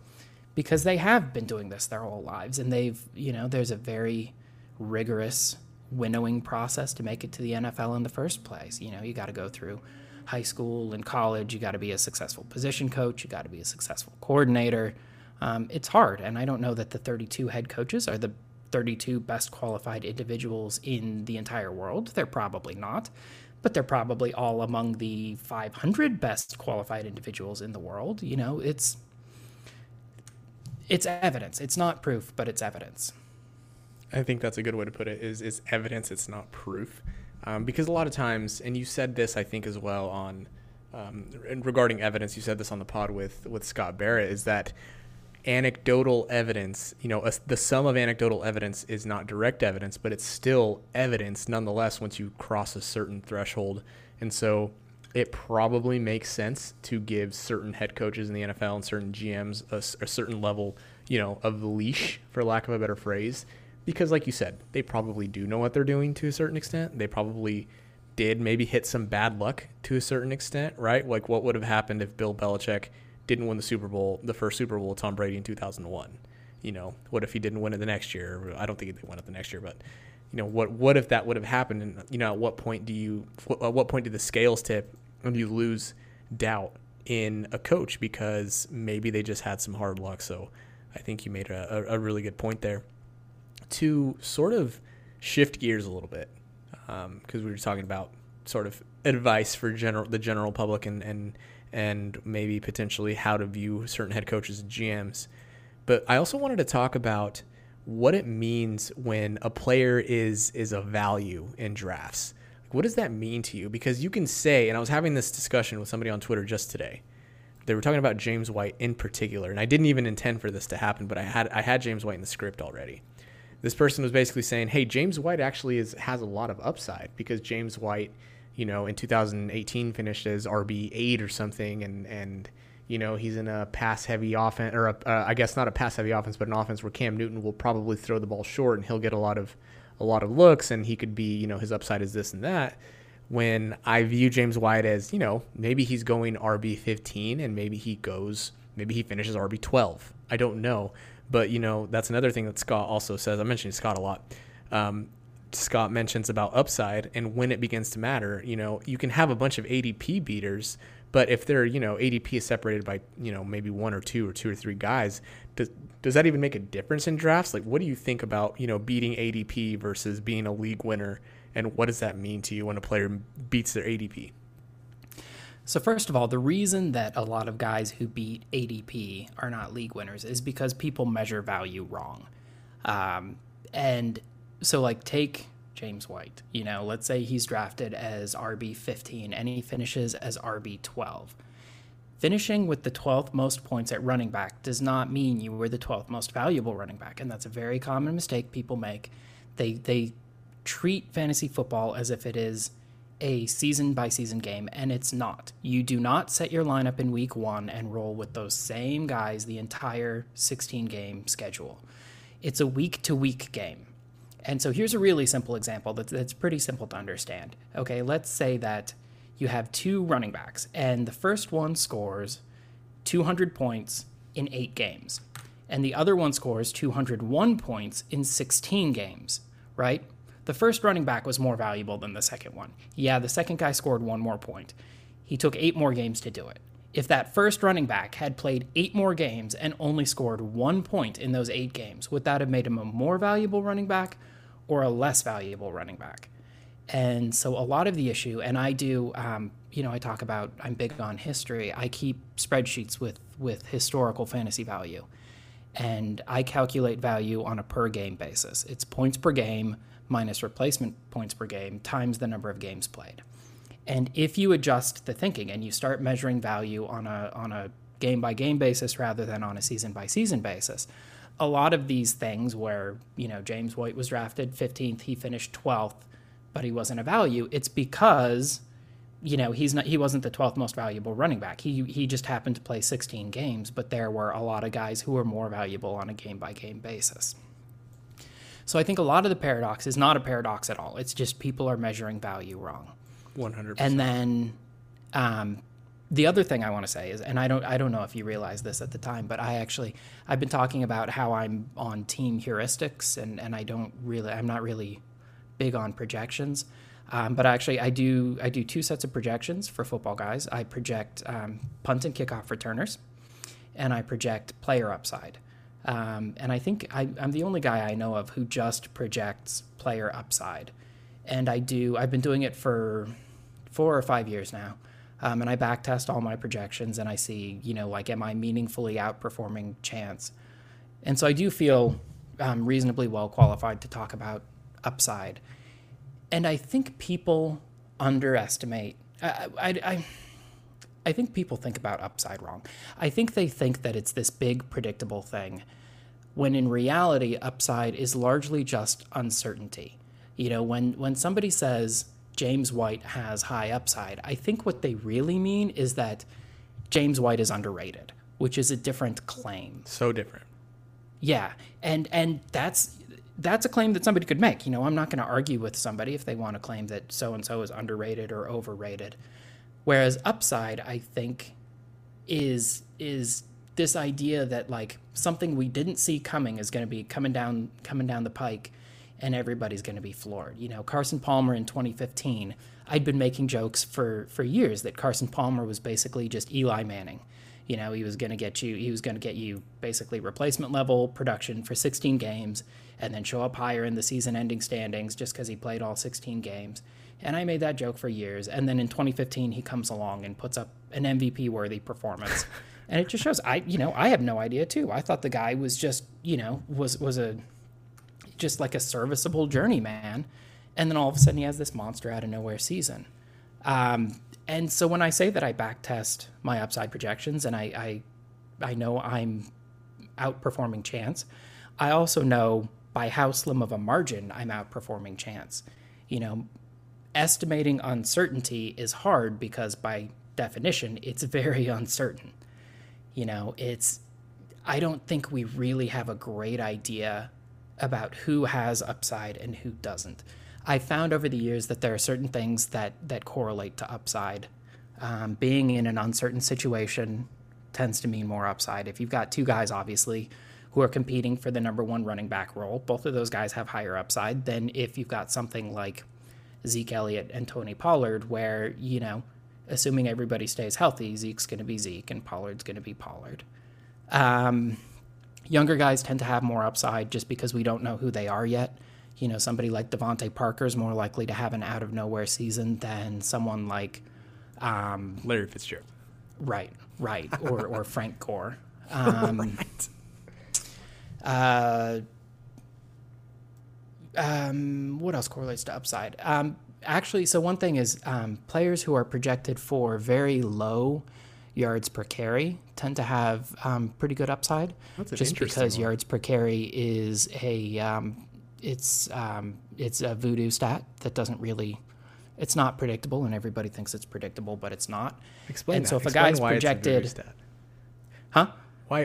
because they have been doing this their whole lives. And they've, there's a very rigorous winnowing process to make it to the NFL in the first place. You got to go through high school and college, you got to be a successful position coach, you got to be a successful coordinator. It's hard, and I don't know that the 32 head coaches are the 32 best qualified individuals in the entire world. They're probably not, but they're probably all among the 500 best qualified individuals in the world. You know, it's evidence. It's not proof, but it's evidence. I think that's a good way to put it, is evidence. It's not proof. Because a lot of times, and you said this, I think, as well on, regarding evidence, you said this on the pod with Scott Barrett, is that anecdotal evidence, you know, the sum of anecdotal evidence is not direct evidence, but it's still evidence nonetheless once you cross a certain threshold. And so it probably makes sense to give certain head coaches in the NFL and certain GMs a certain level, you know, of leash, for lack of a better phrase. Because like you said, they probably do know what they're doing to a certain extent. They probably did maybe hit some bad luck to a certain extent, right? Like what would have happened if Bill Belichick didn't win the Super Bowl, the first Super Bowl with Tom Brady in 2001? You know, what if he didn't win it the next year? I don't think they won it the next year, but you know, what if that would have happened? And you know, at what point do the scales tip and you lose doubt in a coach because maybe they just had some hard luck? So I think you made a really good point there. To sort of shift gears a little bit, because we were talking about sort of advice for the general public and maybe potentially how to view certain head coaches and GMs. But I also wanted to talk about what it means when a player is a value in drafts. Like, what does that mean to you? Because you can say, and I was having this discussion with somebody on Twitter just today. They were talking about James White in particular, and I didn't even intend for this to happen, but I had James White in the script already. This person was basically saying, hey, James White actually has a lot of upside because James White, you know, in 2018 finished as RB8 or something. And you know, he's in a pass-heavy offense, or I guess not a pass-heavy offense, but an offense where Cam Newton will probably throw the ball short and he'll get a lot of looks, and he could be, you know, his upside is this and that. When I view James White as, you know, maybe he's going RB15 and maybe he finishes RB12. I don't know. But, you know, that's another thing that Scott also says. I'm mentioning Scott a lot. Scott mentions about upside and when it begins to matter. You know, you can have a bunch of ADP beaters, but if they're, you know, ADP is separated by, you know, maybe one or two or three guys, does that even make a difference in drafts? Like, what do you think about, you know, beating ADP versus being a league winner? And what does that mean to you when a player beats their ADP? So first of all, the reason that a lot of guys who beat ADP are not league winners is because people measure value wrong. And so, like, take James White. You know, let's say he's drafted as RB15 and he finishes as RB12. Finishing with the 12th most points at running back does not mean you were the 12th most valuable running back, and that's a very common mistake people make. They treat fantasy football as if it is a season-by-season game, and it's not. You do not set your lineup in week one and roll with those same guys the entire 16-game schedule. It's a week-to-week game. And so here's a really simple example that's pretty simple to understand. Okay, let's say that you have two running backs, and the first one scores 200 points in 8 games, and the other one scores 201 points in 16 games, right? The first running back was more valuable than the second one. Yeah, the second guy scored 1 more point. He took 8 more games to do it. If that first running back had played 8 more games and only scored 1 point in those 8 games, would that have made him a more valuable running back or a less valuable running back? And so a lot of the issue, and I do, you know, I talk about, I'm big on history. I keep spreadsheets with historical fantasy value. And I calculate value on a per-game basis. It's points per game minus replacement points per game times the number of games played. And if you adjust the thinking and you start measuring value on a game-by-game basis rather than on a season-by-season basis, a lot of these things where, you know, James White was drafted 15th, he finished 12th, but he wasn't a value, it's because, you know, he wasn't the 12th most valuable running back. He just happened to play 16 games, but there were a lot of guys who were more valuable on a game-by-game basis. So I think a lot of the paradox is not a paradox at all. It's just people are measuring value wrong. 100%. And then the other thing I want to say is, and I don't know if you realized this at the time, but I've been talking about how I'm on team heuristics and I'm not really big on projections. But actually I do 2 sets of projections for football guys. I project punt and kickoff returners, and I project player upside. And I think I'm the only guy I know of who just projects player upside. And I've been doing it for 4 or 5 years now. And I back test all my projections and I see, you know, like, am I meaningfully outperforming chance? And so I do feel reasonably well qualified to talk about upside. And I think people underestimate. I think people think about upside wrong. I think they think that it's this big predictable thing, when in reality, upside is largely just uncertainty. You know, when somebody says James White has high upside, I think what they really mean is that James White is underrated, which is a different claim. So different. Yeah, and that's a claim that somebody could make. You know, I'm not going to argue with somebody if they want to claim that so-and-so is underrated or overrated. Whereas upside, I think, is this idea that, like, something we didn't see coming is going to be coming down the pike, and everybody's going to be floored. You know, Carson Palmer in 2015, I'd been making jokes for years that Carson Palmer was basically just Eli Manning. You know, he was going to get you basically replacement level production for 16 games and then show up higher in the season ending standings just because he played all 16 games. And I made that joke for years. And then in 2015, he comes along and puts up an MVP worthy performance. And it just shows, I have no idea too. I thought the guy was just, you know, was just like a serviceable journeyman. And then all of a sudden he has this monster out of nowhere season. And so when I say that I backtest my upside projections and I know I'm outperforming chance, I also know by how slim of a margin I'm outperforming chance. You know, estimating uncertainty is hard because by definition, it's very uncertain. You know, I don't think we really have a great idea about who has upside and who doesn't. I found over the years that there are certain things that correlate to upside. Being in an uncertain situation tends to mean more upside. If you've got two guys, obviously, who are competing for the number one running back role, both of those guys have higher upside than if you've got something like Zeke Elliott and Tony Pollard, where, you know, assuming everybody stays healthy, Zeke's going to be Zeke and Pollard's going to be Pollard. Younger guys tend to have more upside just because we don't know who they are yet. You know, somebody like Devontae Parker is more likely to have an out-of-nowhere season than someone like Larry Fitzgerald. Right. Or Frank Gore. Right. What else correlates to upside? Actually, so one thing is players who are projected for very low yards per carry tend to have pretty good upside. That's just because one. Yards per carry is a... it's a voodoo stat that doesn't really, it's not predictable, and everybody thinks it's predictable, but it's not. So if Explain a guy's why projected, it's a voodoo stat. Huh?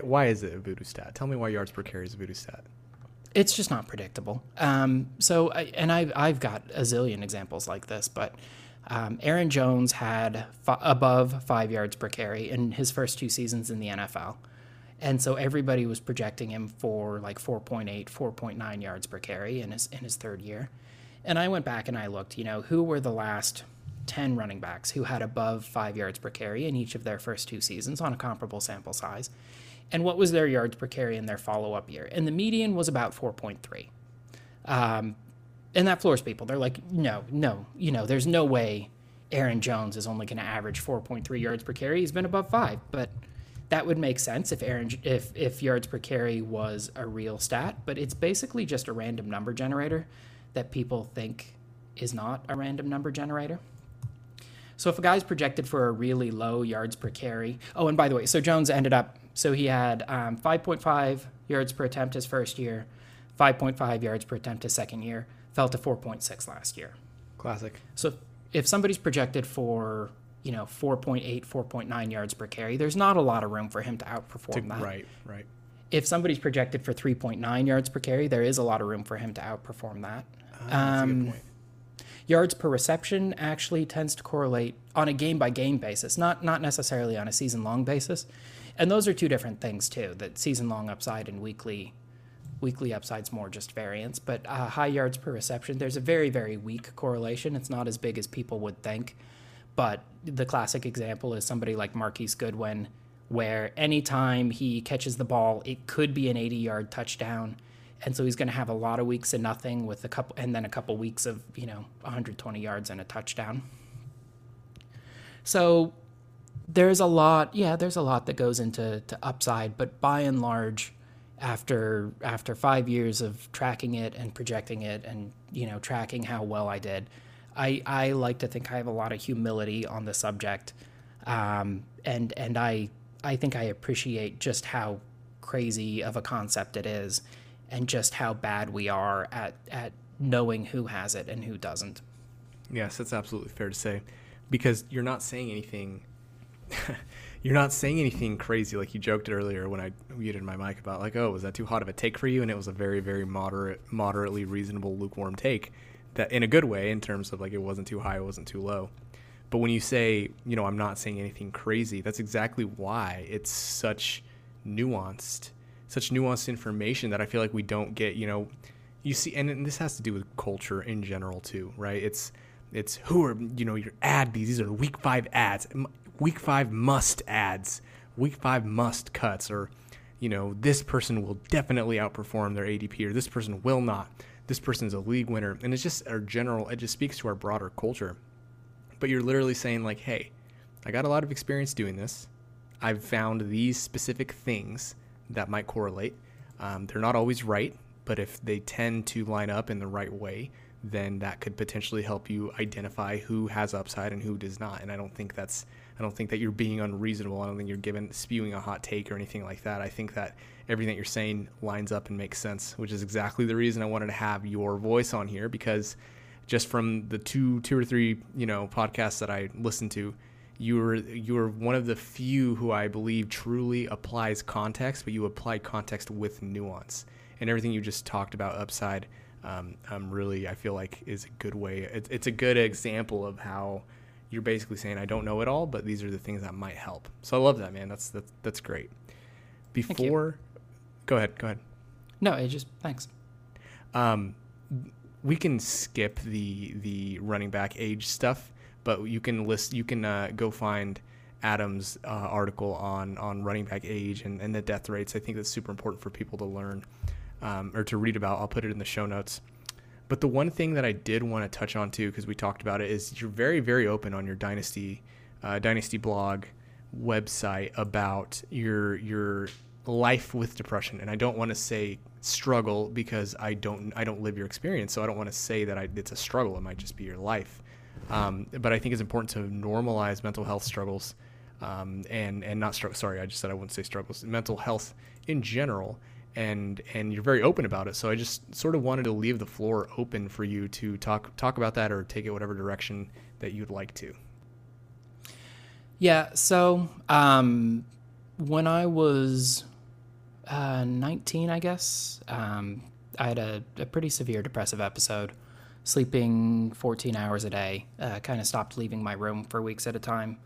Why is it a voodoo stat? Tell me why yards per carry is a voodoo stat. It's just not predictable. I've got a zillion examples like this, but Aaron Jones had above 5 yards per carry in his first two seasons in the NFL. And so everybody was projecting him for like 4.8, 4.9 yards per carry in his third year. And I went back and I looked, you know, who were the last 10 running backs who had above 5 yards per carry in each of their first two seasons on a comparable sample size? And what was their yards per carry in their follow-up year? And the median was about 4.3. And that floors people. They're like, no, you know, there's no way Aaron Jones is only going to average 4.3 yards per carry. He's been above five, but... That would make sense if yards per carry was a real stat, but it's basically just a random number generator that people think is not a random number generator. So if a guy's projected for a really low yards per carry, oh, and by the way, so Jones he had 5.5 yards per attempt his first year, 5.5 yards per attempt his second year, fell to 4.6 last year. Classic. So if somebody's projected for... you know, 4.8, 4.9 yards per carry, there's not a lot of room for him to outperform that. Right. If somebody's projected for 3.9 yards per carry, there is a lot of room for him to outperform that. That's a good point. Yards per reception actually tends to correlate on a game-by-game basis, not necessarily on a season-long basis. And those are two different things, too, that season-long upside and weekly upside's more just variance. But high yards per reception, there's a very, very weak correlation. It's not as big as people would think. But the classic example is somebody like Marquise Goodwin, where anytime he catches the ball, it could be an 80-yard touchdown. And so he's going to have a lot of weeks of nothing with a couple weeks of, you know, 120 yards and a touchdown. So there's a lot that goes into upside, but by and large, after 5 years of tracking it and projecting it and, tracking how well I did, I like to think I have a lot of humility on the subject. And I think I appreciate just how crazy of a concept it is and just how bad we are at knowing who has it and who doesn't. Yes, that's absolutely fair to say, because you're not saying anything crazy. Like you joked earlier when I muted my mic about like, oh, was that too hot of a take for you? And it was a very, very moderately reasonable, lukewarm take, that in a good way, in terms of like, it wasn't too high, it wasn't too low. But when you say, I'm not saying anything crazy, that's exactly why it's such nuanced information that I feel like we don't get, you see, and this has to do with culture in general too, right? It's who are, your ad, these are week five ads, week five must ads, week five must cuts, or, this person will definitely outperform their ADP, or this person will not, this person's a league winner. And it's just it just speaks to our broader culture. But you're literally saying like, hey, I got a lot of experience doing this. I've found these specific things that might correlate. They're not always right, but if they tend to line up in the right way, then that could potentially help you identify who has upside and who does not. And I don't think that you're being unreasonable. I don't think you're spewing a hot take or anything like that. I think that everything that you're saying lines up and makes sense, which is exactly the reason I wanted to have your voice on here, because just from the two or three, podcasts that I listened to, you're one of the few who I believe truly applies context, but you apply context with nuance. And everything you just talked about upside, really, I feel like is a good way. It's a good example of how you're basically saying, I don't know it all, but these are the things that might help. So I love that, man. That's great. Go ahead. No, thanks. We can skip the running back age stuff. But you can go find Adam's article on running back age and the death rates. I think that's super important for people to learn or to read about. I'll put it in the show notes. But the one thing that I did want to touch on too, because we talked about it, is you're very, very open on your Dynasty blog website about your life with depression. And I don't want to say struggle, because I don't live your experience, so I don't want to say that it's a struggle. It might just be your life. But I think it's important to normalize mental health struggles, and not struggle. Sorry, I just said I wouldn't say struggles. Mental health in general, and you're very open about it. So I just sort of wanted to leave the floor open for you to talk about that, or take it whatever direction that you'd like to. Yeah. So when I was 19, I guess, I had a pretty severe depressive episode. Sleeping 14 hours a day, kind of stopped leaving my room for weeks at a time.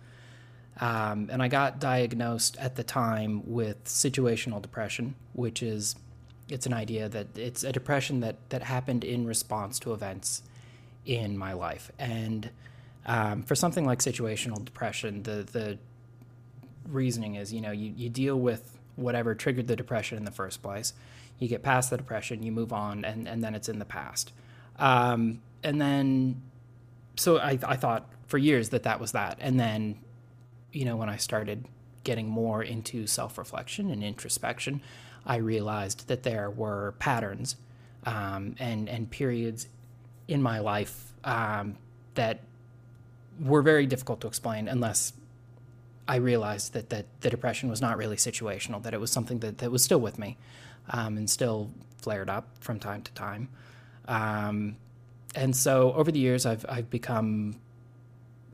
And I got diagnosed at the time with situational depression, which is, it's an idea that it's a depression that happened in response to events in my life. And for something like situational depression, the reasoning is, you deal with whatever triggered the depression in the first place. You get past the depression, you move on, and then it's in the past. And then, so I thought for years that was that. And then, when I started getting more into self-reflection and introspection, I realized that there were patterns, and periods in my life, that were very difficult to explain unless I realized that the depression was not really situational, that it was something that was still with me, and still flared up from time to time. And so over the years, I've become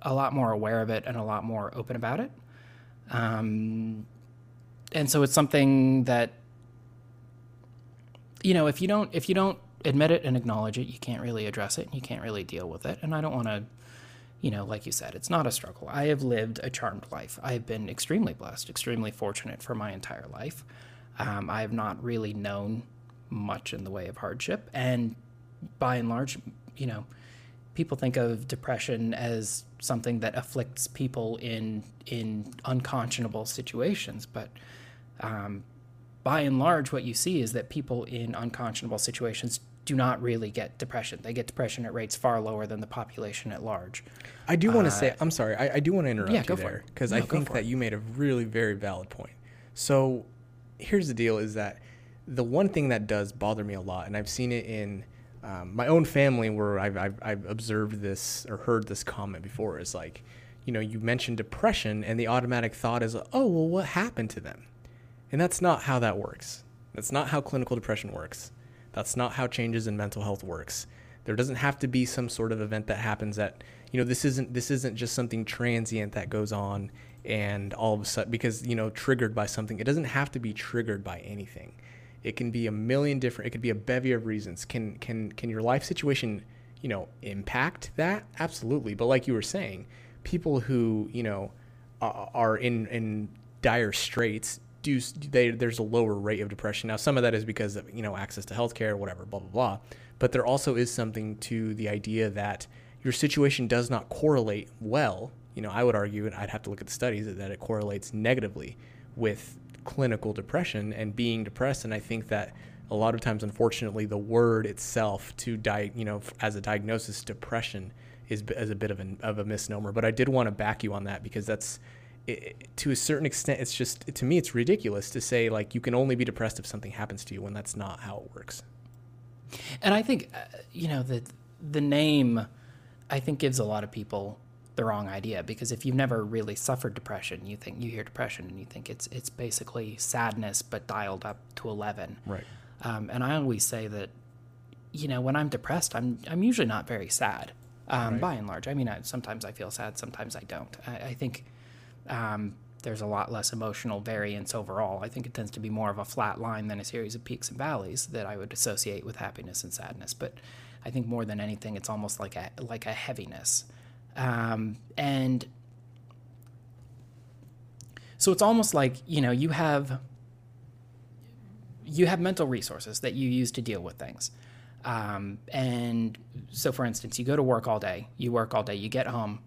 a lot more aware of it and a lot more open about it. And so it's something that, if you don't admit it and acknowledge it, you can't really address it and you can't really deal with it. And I don't want to, like you said, it's not a struggle. I have lived a charmed life. I have been extremely blessed, extremely fortunate for my entire life. I have not really known much in the way of hardship, and by and large, people think of depression as something that afflicts people in unconscionable situations. But by and large, what you see is that people in unconscionable situations do not really get depression. They get depression at rates far lower than the population at large. I do want to say, I'm sorry, I do want to interrupt you there, because I think that you made a really very valid point. So here's the deal, is that the one thing that does bother me a lot, and I've seen it in my own family where I've observed this or heard this comment before, is like, you know, you mentioned depression and the automatic thought is, oh, well, what happened to them? And that's not how that works. That's not how clinical depression works. That's not how changes in mental health works. There doesn't have to be some sort of event that happens that, you know, this isn't just something transient that goes on and all of a sudden, because, you know, triggered by something. It doesn't have to be triggered by anything. It can be a million different, it could be a bevy of reasons. Can your life situation, you know, impact that? Absolutely. But like you were saying, people who, you know, are in dire straits, there's a lower rate of depression. Now, some of that is because of, you know, access to healthcare, whatever, blah, blah, blah. But there also is something to the idea that your situation does not correlate well. You know, I would argue, and I'd have to look at the studies, that it correlates negatively with clinical depression and being depressed. And I think that a lot of times, unfortunately, the word itself to as a diagnosis, depression is a bit of a misnomer. But I did want to back you on that, because that's, to a certain extent, it's just, to me, it's ridiculous to say, like, you can only be depressed if something happens to you, when that's not how it works. And I think, you know, the name, I think, gives a lot of people the wrong idea, because if you've never really suffered depression, you think you hear depression and you think it's basically sadness but dialed up to 11. Right. And I always say that, you know, when I'm depressed, I'm usually not very sad, right, by and large. I mean, sometimes I feel sad, sometimes I don't. I think there's a lot less emotional variance overall. I think it tends to be more of a flat line than a series of peaks and valleys that I would associate with happiness and sadness. But I think more than anything, it's almost like a heaviness. And so it's almost like, you know, you have mental resources that you use to deal with things. And so, for instance, you go to work all day, you get home,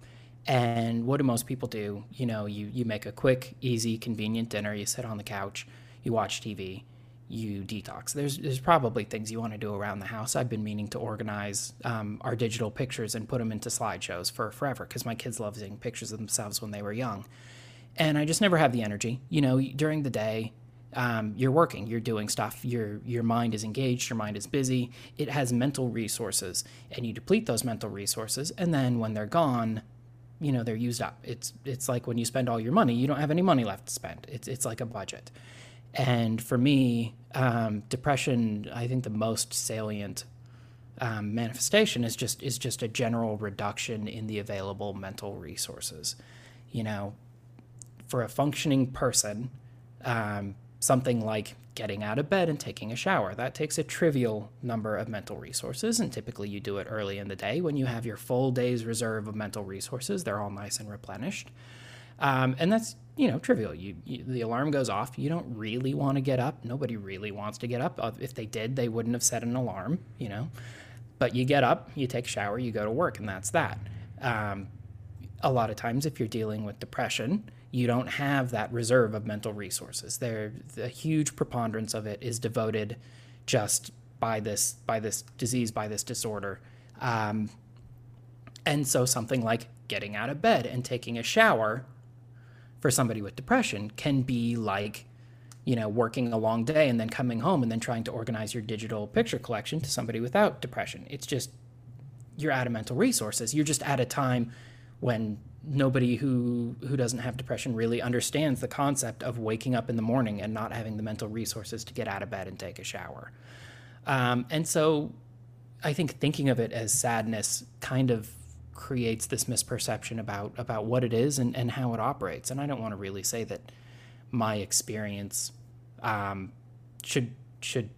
and what do most people do? You know, you make a quick, easy, convenient dinner, you sit on the couch, you watch TV, you detox. There's probably things you want to do around the house. I've been meaning to organize our digital pictures and put them into slideshows for forever, because my kids loved taking pictures of themselves when they were young. And I just never have the energy. You know, during the day, you're working, you're doing stuff, your mind is engaged, your mind is busy. It has mental resources, and you deplete those mental resources. And then when they're gone, you know, they're used up. It's like when you spend all your money, you don't have any money left to spend. It's like a budget. And for me, depression, I think the most salient manifestation is just a general reduction in the available mental resources. You know, for a functioning person, something like getting out of bed and taking a shower, that takes a trivial number of mental resources, and typically you do it early in the day when you have your full day's reserve of mental resources. They're all nice and replenished. And that's, you know, trivial. The alarm goes off. You don't really want to get up. Nobody really wants to get up. If they did, they wouldn't have set an alarm, you know. But you get up, you take a shower, you go to work, and that's that. A lot of times, if you're dealing with depression, you don't have that reserve of mental resources. A huge preponderance of it is devoted just by this disease, by this disorder. And so something like getting out of bed and taking a shower for somebody with depression can be like, you know, working a long day and then coming home and then trying to organize your digital picture collection to somebody without depression. It's just, you're out of mental resources. You're just at a time when nobody who doesn't have depression really understands the concept of waking up in the morning and not having the mental resources to get out of bed and take a shower. And so I think thinking of it as sadness kind of creates this misperception about what it is and how it operates. And I don't want to really say that my experience should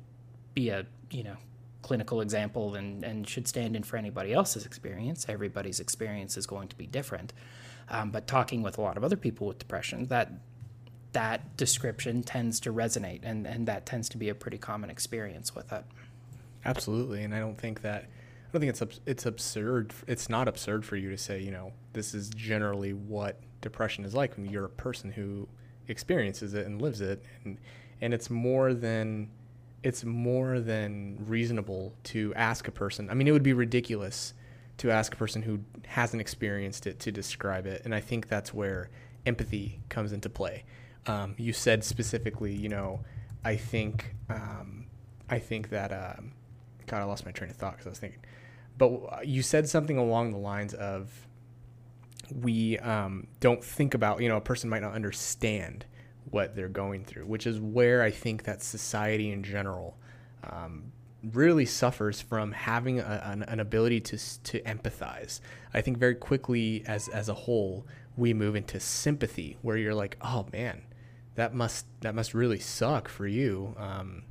be a, you know, clinical example and should stand in for anybody else's experience. Everybody's experience is going to be different. But talking with a lot of other people with depression, that description tends to resonate, and that tends to be a pretty common experience with it. Absolutely. And I don't think it's absurd. It's not absurd for you to say, you know, this is generally what depression is like. I mean, you're a person who experiences it and lives it, and it's more than it's more than reasonable to ask a person. I mean, it would be ridiculous to ask a person who hasn't experienced it to describe it. And I think that's where empathy comes into play. You said specifically, you know, I think that God, I lost my train of thought because I was thinking, but you said something along the lines of, we don't think about, you know, a person might not understand what they're going through, which is where I think that society in general really suffers from having an ability to empathize. I think very quickly as a whole, we move into sympathy, where you're like, oh man, that must really suck for you.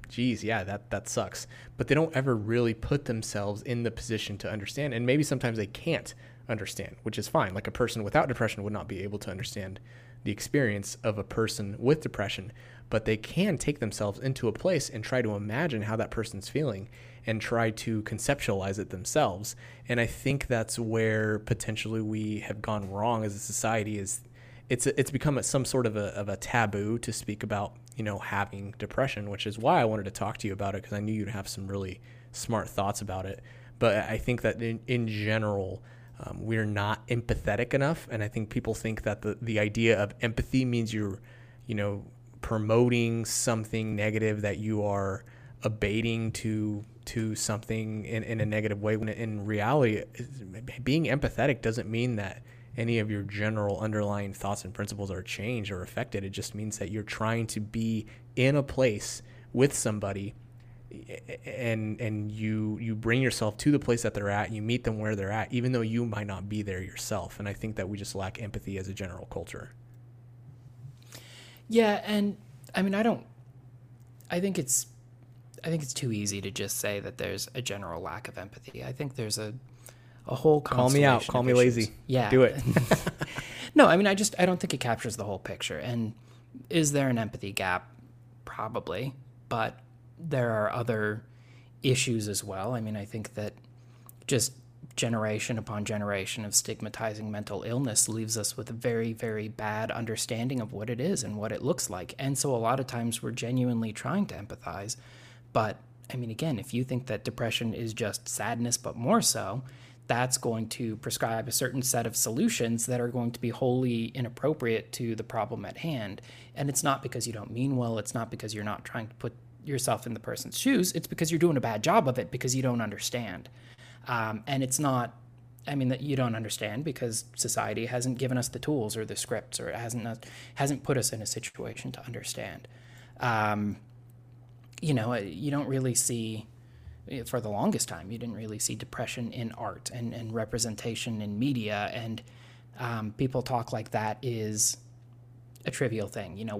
Geez, yeah, that sucks. But they don't ever really put themselves in the position to understand, and maybe sometimes they can't understand, which is fine. Like a person without depression would not be able to understand the experience of a person with depression, but they can take themselves into a place and try to imagine how that person's feeling and try to conceptualize it themselves. And I think that's where potentially we have gone wrong as a society, is it's become some sort of a taboo to speak about, you know, having depression, which is why I wanted to talk to you about it, because I knew you'd have some really smart thoughts about it. But I think that in general, we're not empathetic enough, and I think people think that the idea of empathy means you're, you know, promoting something negative, that you are abating to something in a negative way, when in reality, being empathetic doesn't mean that any of your general underlying thoughts and principles are changed or affected. It just means that you're trying to be in a place with somebody, and you bring yourself to the place that they're at, and you meet them where they're at, even though you might not be there yourself. And I think that we just lack empathy as a general culture. Yeah. And I mean, I think it's too easy to just say that there's a general lack of empathy. I think there's a whole constellation. Call me out, call me lazy. Yeah, do it. No, I mean, I don't think it captures the whole picture. And is there an empathy gap? Probably, but there are other issues as well. I mean, I think that just generation upon generation of stigmatizing mental illness leaves us with a very, very bad understanding of what it is and what it looks like. And so a lot of times we're genuinely trying to empathize. But I mean, again, if you think that depression is just sadness, but more so, that's going to prescribe a certain set of solutions that are going to be wholly inappropriate to the problem at hand. And it's not because you don't mean well. It's not because you're not trying to put yourself in the person's shoes. It's because you're doing a bad job of it, because you don't understand. And it's not, I mean, that you don't understand because society hasn't given us the tools or the scripts, or it hasn't put us in a situation to understand. You know, you don't really see, for the longest time, you didn't really see depression in art and representation in media. And people talk like that is a trivial thing. You know,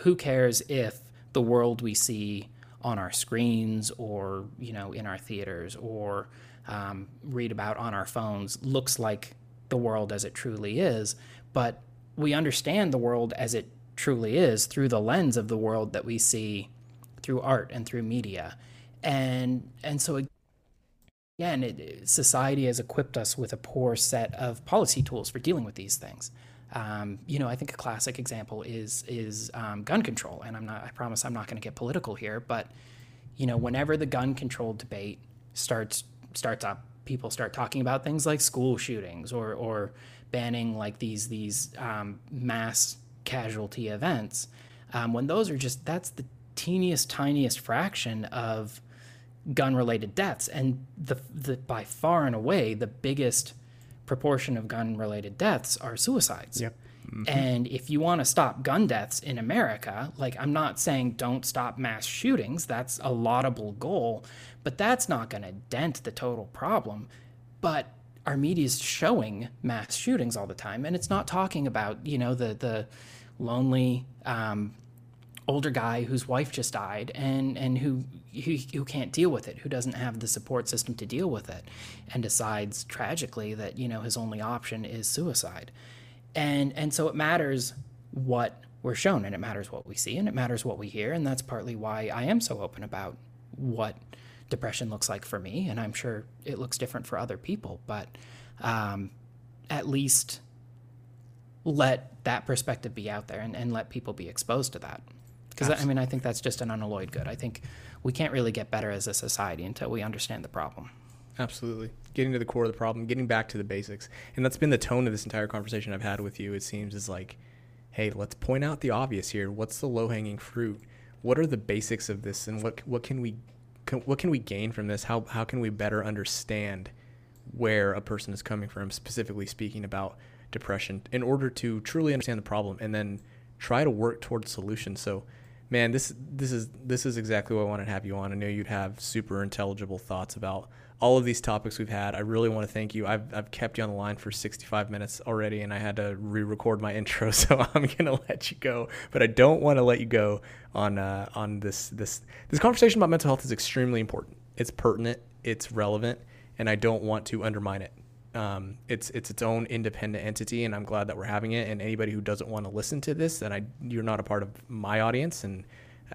who cares if the world we see on our screens, or, you know, in our theaters, or read about on our phones looks like the world as it truly is. But we understand the world as it truly is through the lens of the world that we see through art and through media. And so again, society has equipped us with a poor set of policy tools for dealing with these things. You know, I think a classic example is gun control, and I promise I'm not going to get political here, but, you know, whenever the gun control debate starts up, people start talking about things like school shootings or banning like these mass casualty events, when those are just, that's the teeniest, tiniest fraction of gun related deaths. And the by far and away, the biggest proportion of gun-related deaths are suicides. Yep. Mm-hmm. And if you want to stop gun deaths in America, like, I'm not saying don't stop mass shootings. That's a laudable goal, but that's not going to dent the total problem. But our media's showing mass shootings all the time, and it's not talking about, you know, the lonely older guy whose wife just died and who can't deal with it, who doesn't have the support system to deal with it, and decides tragically that, you know, his only option is suicide. And so it matters what we're shown, and it matters what we see, and it matters what we hear. And that's partly why I am so open about what depression looks like for me. And I'm sure it looks different for other people, but at least let that perspective be out there and let people be exposed to that. Because, I mean, I think that's just an unalloyed good. I think we can't really get better as a society until we understand the problem. Absolutely. Getting to the core of the problem, getting back to the basics. And that's been the tone of this entire conversation I've had with you, it seems, is like, hey, let's point out the obvious here. What's the low-hanging fruit? What are the basics of this, and what can we gain from this? How can we better understand where a person is coming from, specifically speaking about depression, in order to truly understand the problem and then try to work towards solutions? So, man, this is exactly what I wanted to have you on. I know you'd have super intelligible thoughts about all of these topics we've had. I really want to thank you. I've kept you on the line for 65 minutes already, and I had to re-record my intro, so I'm going to let you go. But I don't want to let you go on this conversation about mental health is extremely important. It's pertinent, it's relevant, and I don't want to undermine it. It's its own independent entity, and I'm glad that we're having it. And anybody who doesn't want to listen to this, then you're not a part of my audience. And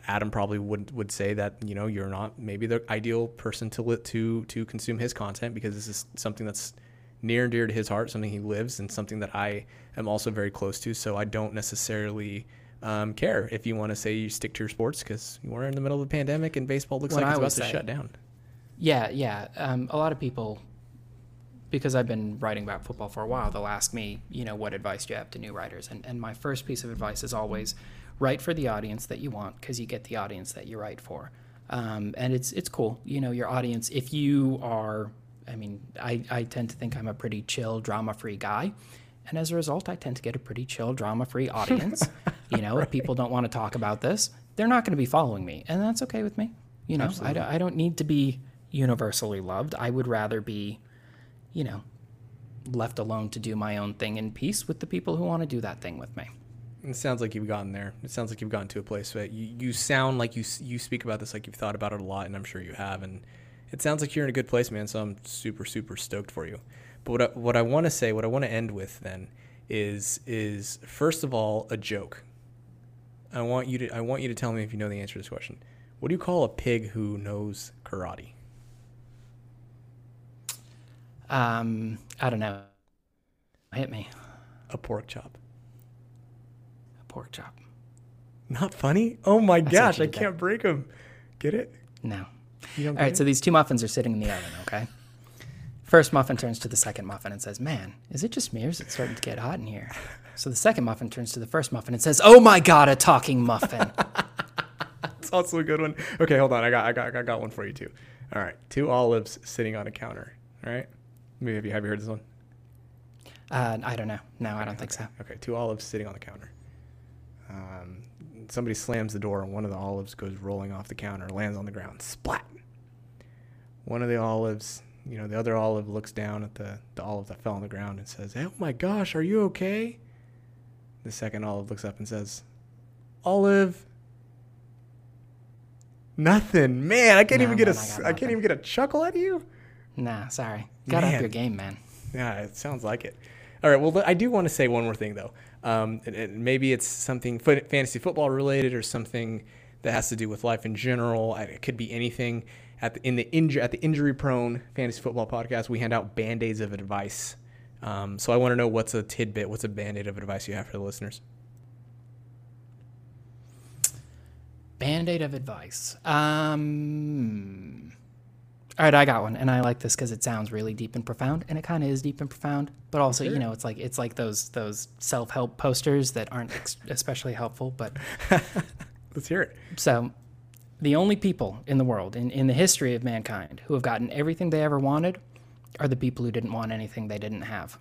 Adam probably would say that, you know, you're not maybe the ideal person to consume his content, because this is something that's near and dear to his heart, something he lives, and something that I am also very close to. So I don't necessarily care if you want to say you stick to your sports, because we're in the middle of a pandemic and baseball looks like it's about to shut down. Yeah. A lot of people, because I've been writing about football for a while, they'll ask me, you know, what advice do you have to new writers? And my first piece of advice is always, write for the audience that you want, because you get the audience that you write for. And it's cool. You know, your audience, if you are, I mean, I tend to think I'm a pretty chill, drama-free guy. And as a result, I tend to get a pretty chill, drama-free audience. You know, right. If people don't want to talk about this, they're not going to be following me. And that's okay with me. You know, I don't need to be universally loved. I would rather be, you know, left alone to do my own thing in peace with the people who want to do that thing with me. It sounds like you've gotten there. It sounds like you've gotten to a place where you sound like you speak about this like you've thought about it a lot, and I'm sure you have. And it sounds like you're in a good place, man, so I'm super, super stoked for you. But what I want to say, what I want to end with then is first of all, a joke. I want you to tell me if you know the answer to this question. What do you call a pig who knows karate? I don't know. Hit me. A pork chop. Not funny? Oh my gosh, I can't break them. Get it? No. All right, so these two muffins are sitting in the oven, okay? First muffin turns to the second muffin and says, man, is it just me or is it starting to get hot in here? So the second muffin turns to the first muffin and says, oh my God, a talking muffin. That's also a good one. Okay, hold on. I got one for you too. All right, two olives sitting on a counter. All right? Maybe have you heard this one? I don't know. No, I don't think so. Okay, two olives sitting on the counter. Somebody slams the door and one of the olives goes rolling off the counter, lands on the ground, splat. One of the olives, you know, the other olive looks down at the olive that fell on the ground and says, oh my gosh, are you okay? The second olive looks up and says, olive, nothing. Man, I can't even get a chuckle out of you. Nah, sorry. Got up your game, man. Yeah, it sounds like it. All right, well, I do want to say one more thing, though. And maybe it's something fantasy football related or something that has to do with life in general. It could be anything. At the injury-prone Fantasy Football Podcast, we hand out Band-Aids of advice. So I want to know what's a tidbit, what's a Band-Aid of advice you have for the listeners? Band-Aid of advice. All right, I got one, and I like this because it sounds really deep and profound, and it kind of is deep and profound. But also, sure. You know, it's like those self-help posters that aren't especially helpful. But let's hear it. So, the only people in the world in the history of mankind who have gotten everything they ever wanted are the people who didn't want anything they didn't have.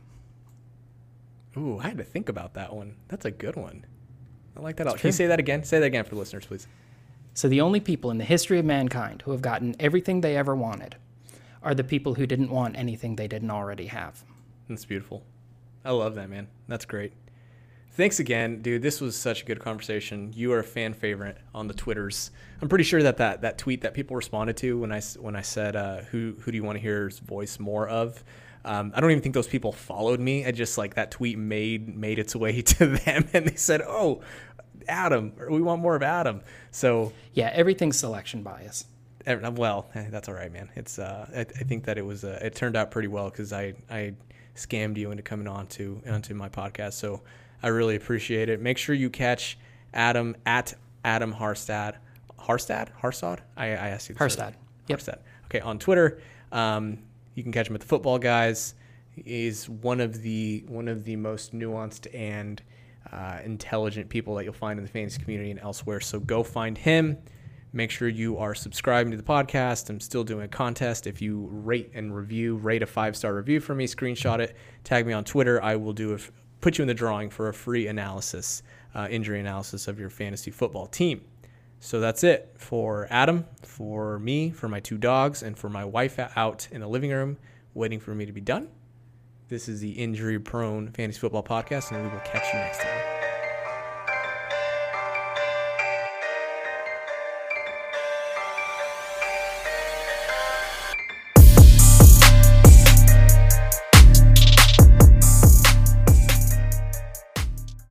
Ooh, I had to think about that one. That's a good one. I like that. Can you say that again? Say that again for listeners, please. So the only people in the history of mankind who have gotten everything they ever wanted are the people who didn't want anything they didn't already have. That's beautiful. I love that, man. That's great. Thanks again, dude. This was such a good conversation. You are a fan favorite on the Twitters. I'm pretty sure that tweet that people responded to when I said, who do you want to hear's voice more of? I don't even think those people followed me. I just like that tweet made its way to them, and they said, oh, Adam, we want more of Adam. So yeah, everything's selection bias. Well, that's all right, man. It's I think that it was it turned out pretty well because I scammed you into coming on onto my podcast. So I really appreciate it. Make sure you catch Adam at Adam Harstad. I asked you. Harstad. Yep. Harstad. Okay, on Twitter, you can catch him at The Football Guys. He's one of the most nuanced and intelligent people that you'll find in the fantasy community and elsewhere. So go find him. Make sure you are subscribing to the podcast. I'm still doing a contest. If you rate and review, rate a 5-star review for me, screenshot it, tag me on Twitter. I will put you in the drawing for a free analysis, injury analysis of your fantasy football team. So that's it for Adam, for me, for my two dogs, and for my wife out in the living room waiting for me to be done. This is the Injury Prone Fantasy Football Podcast, and we will catch you next time.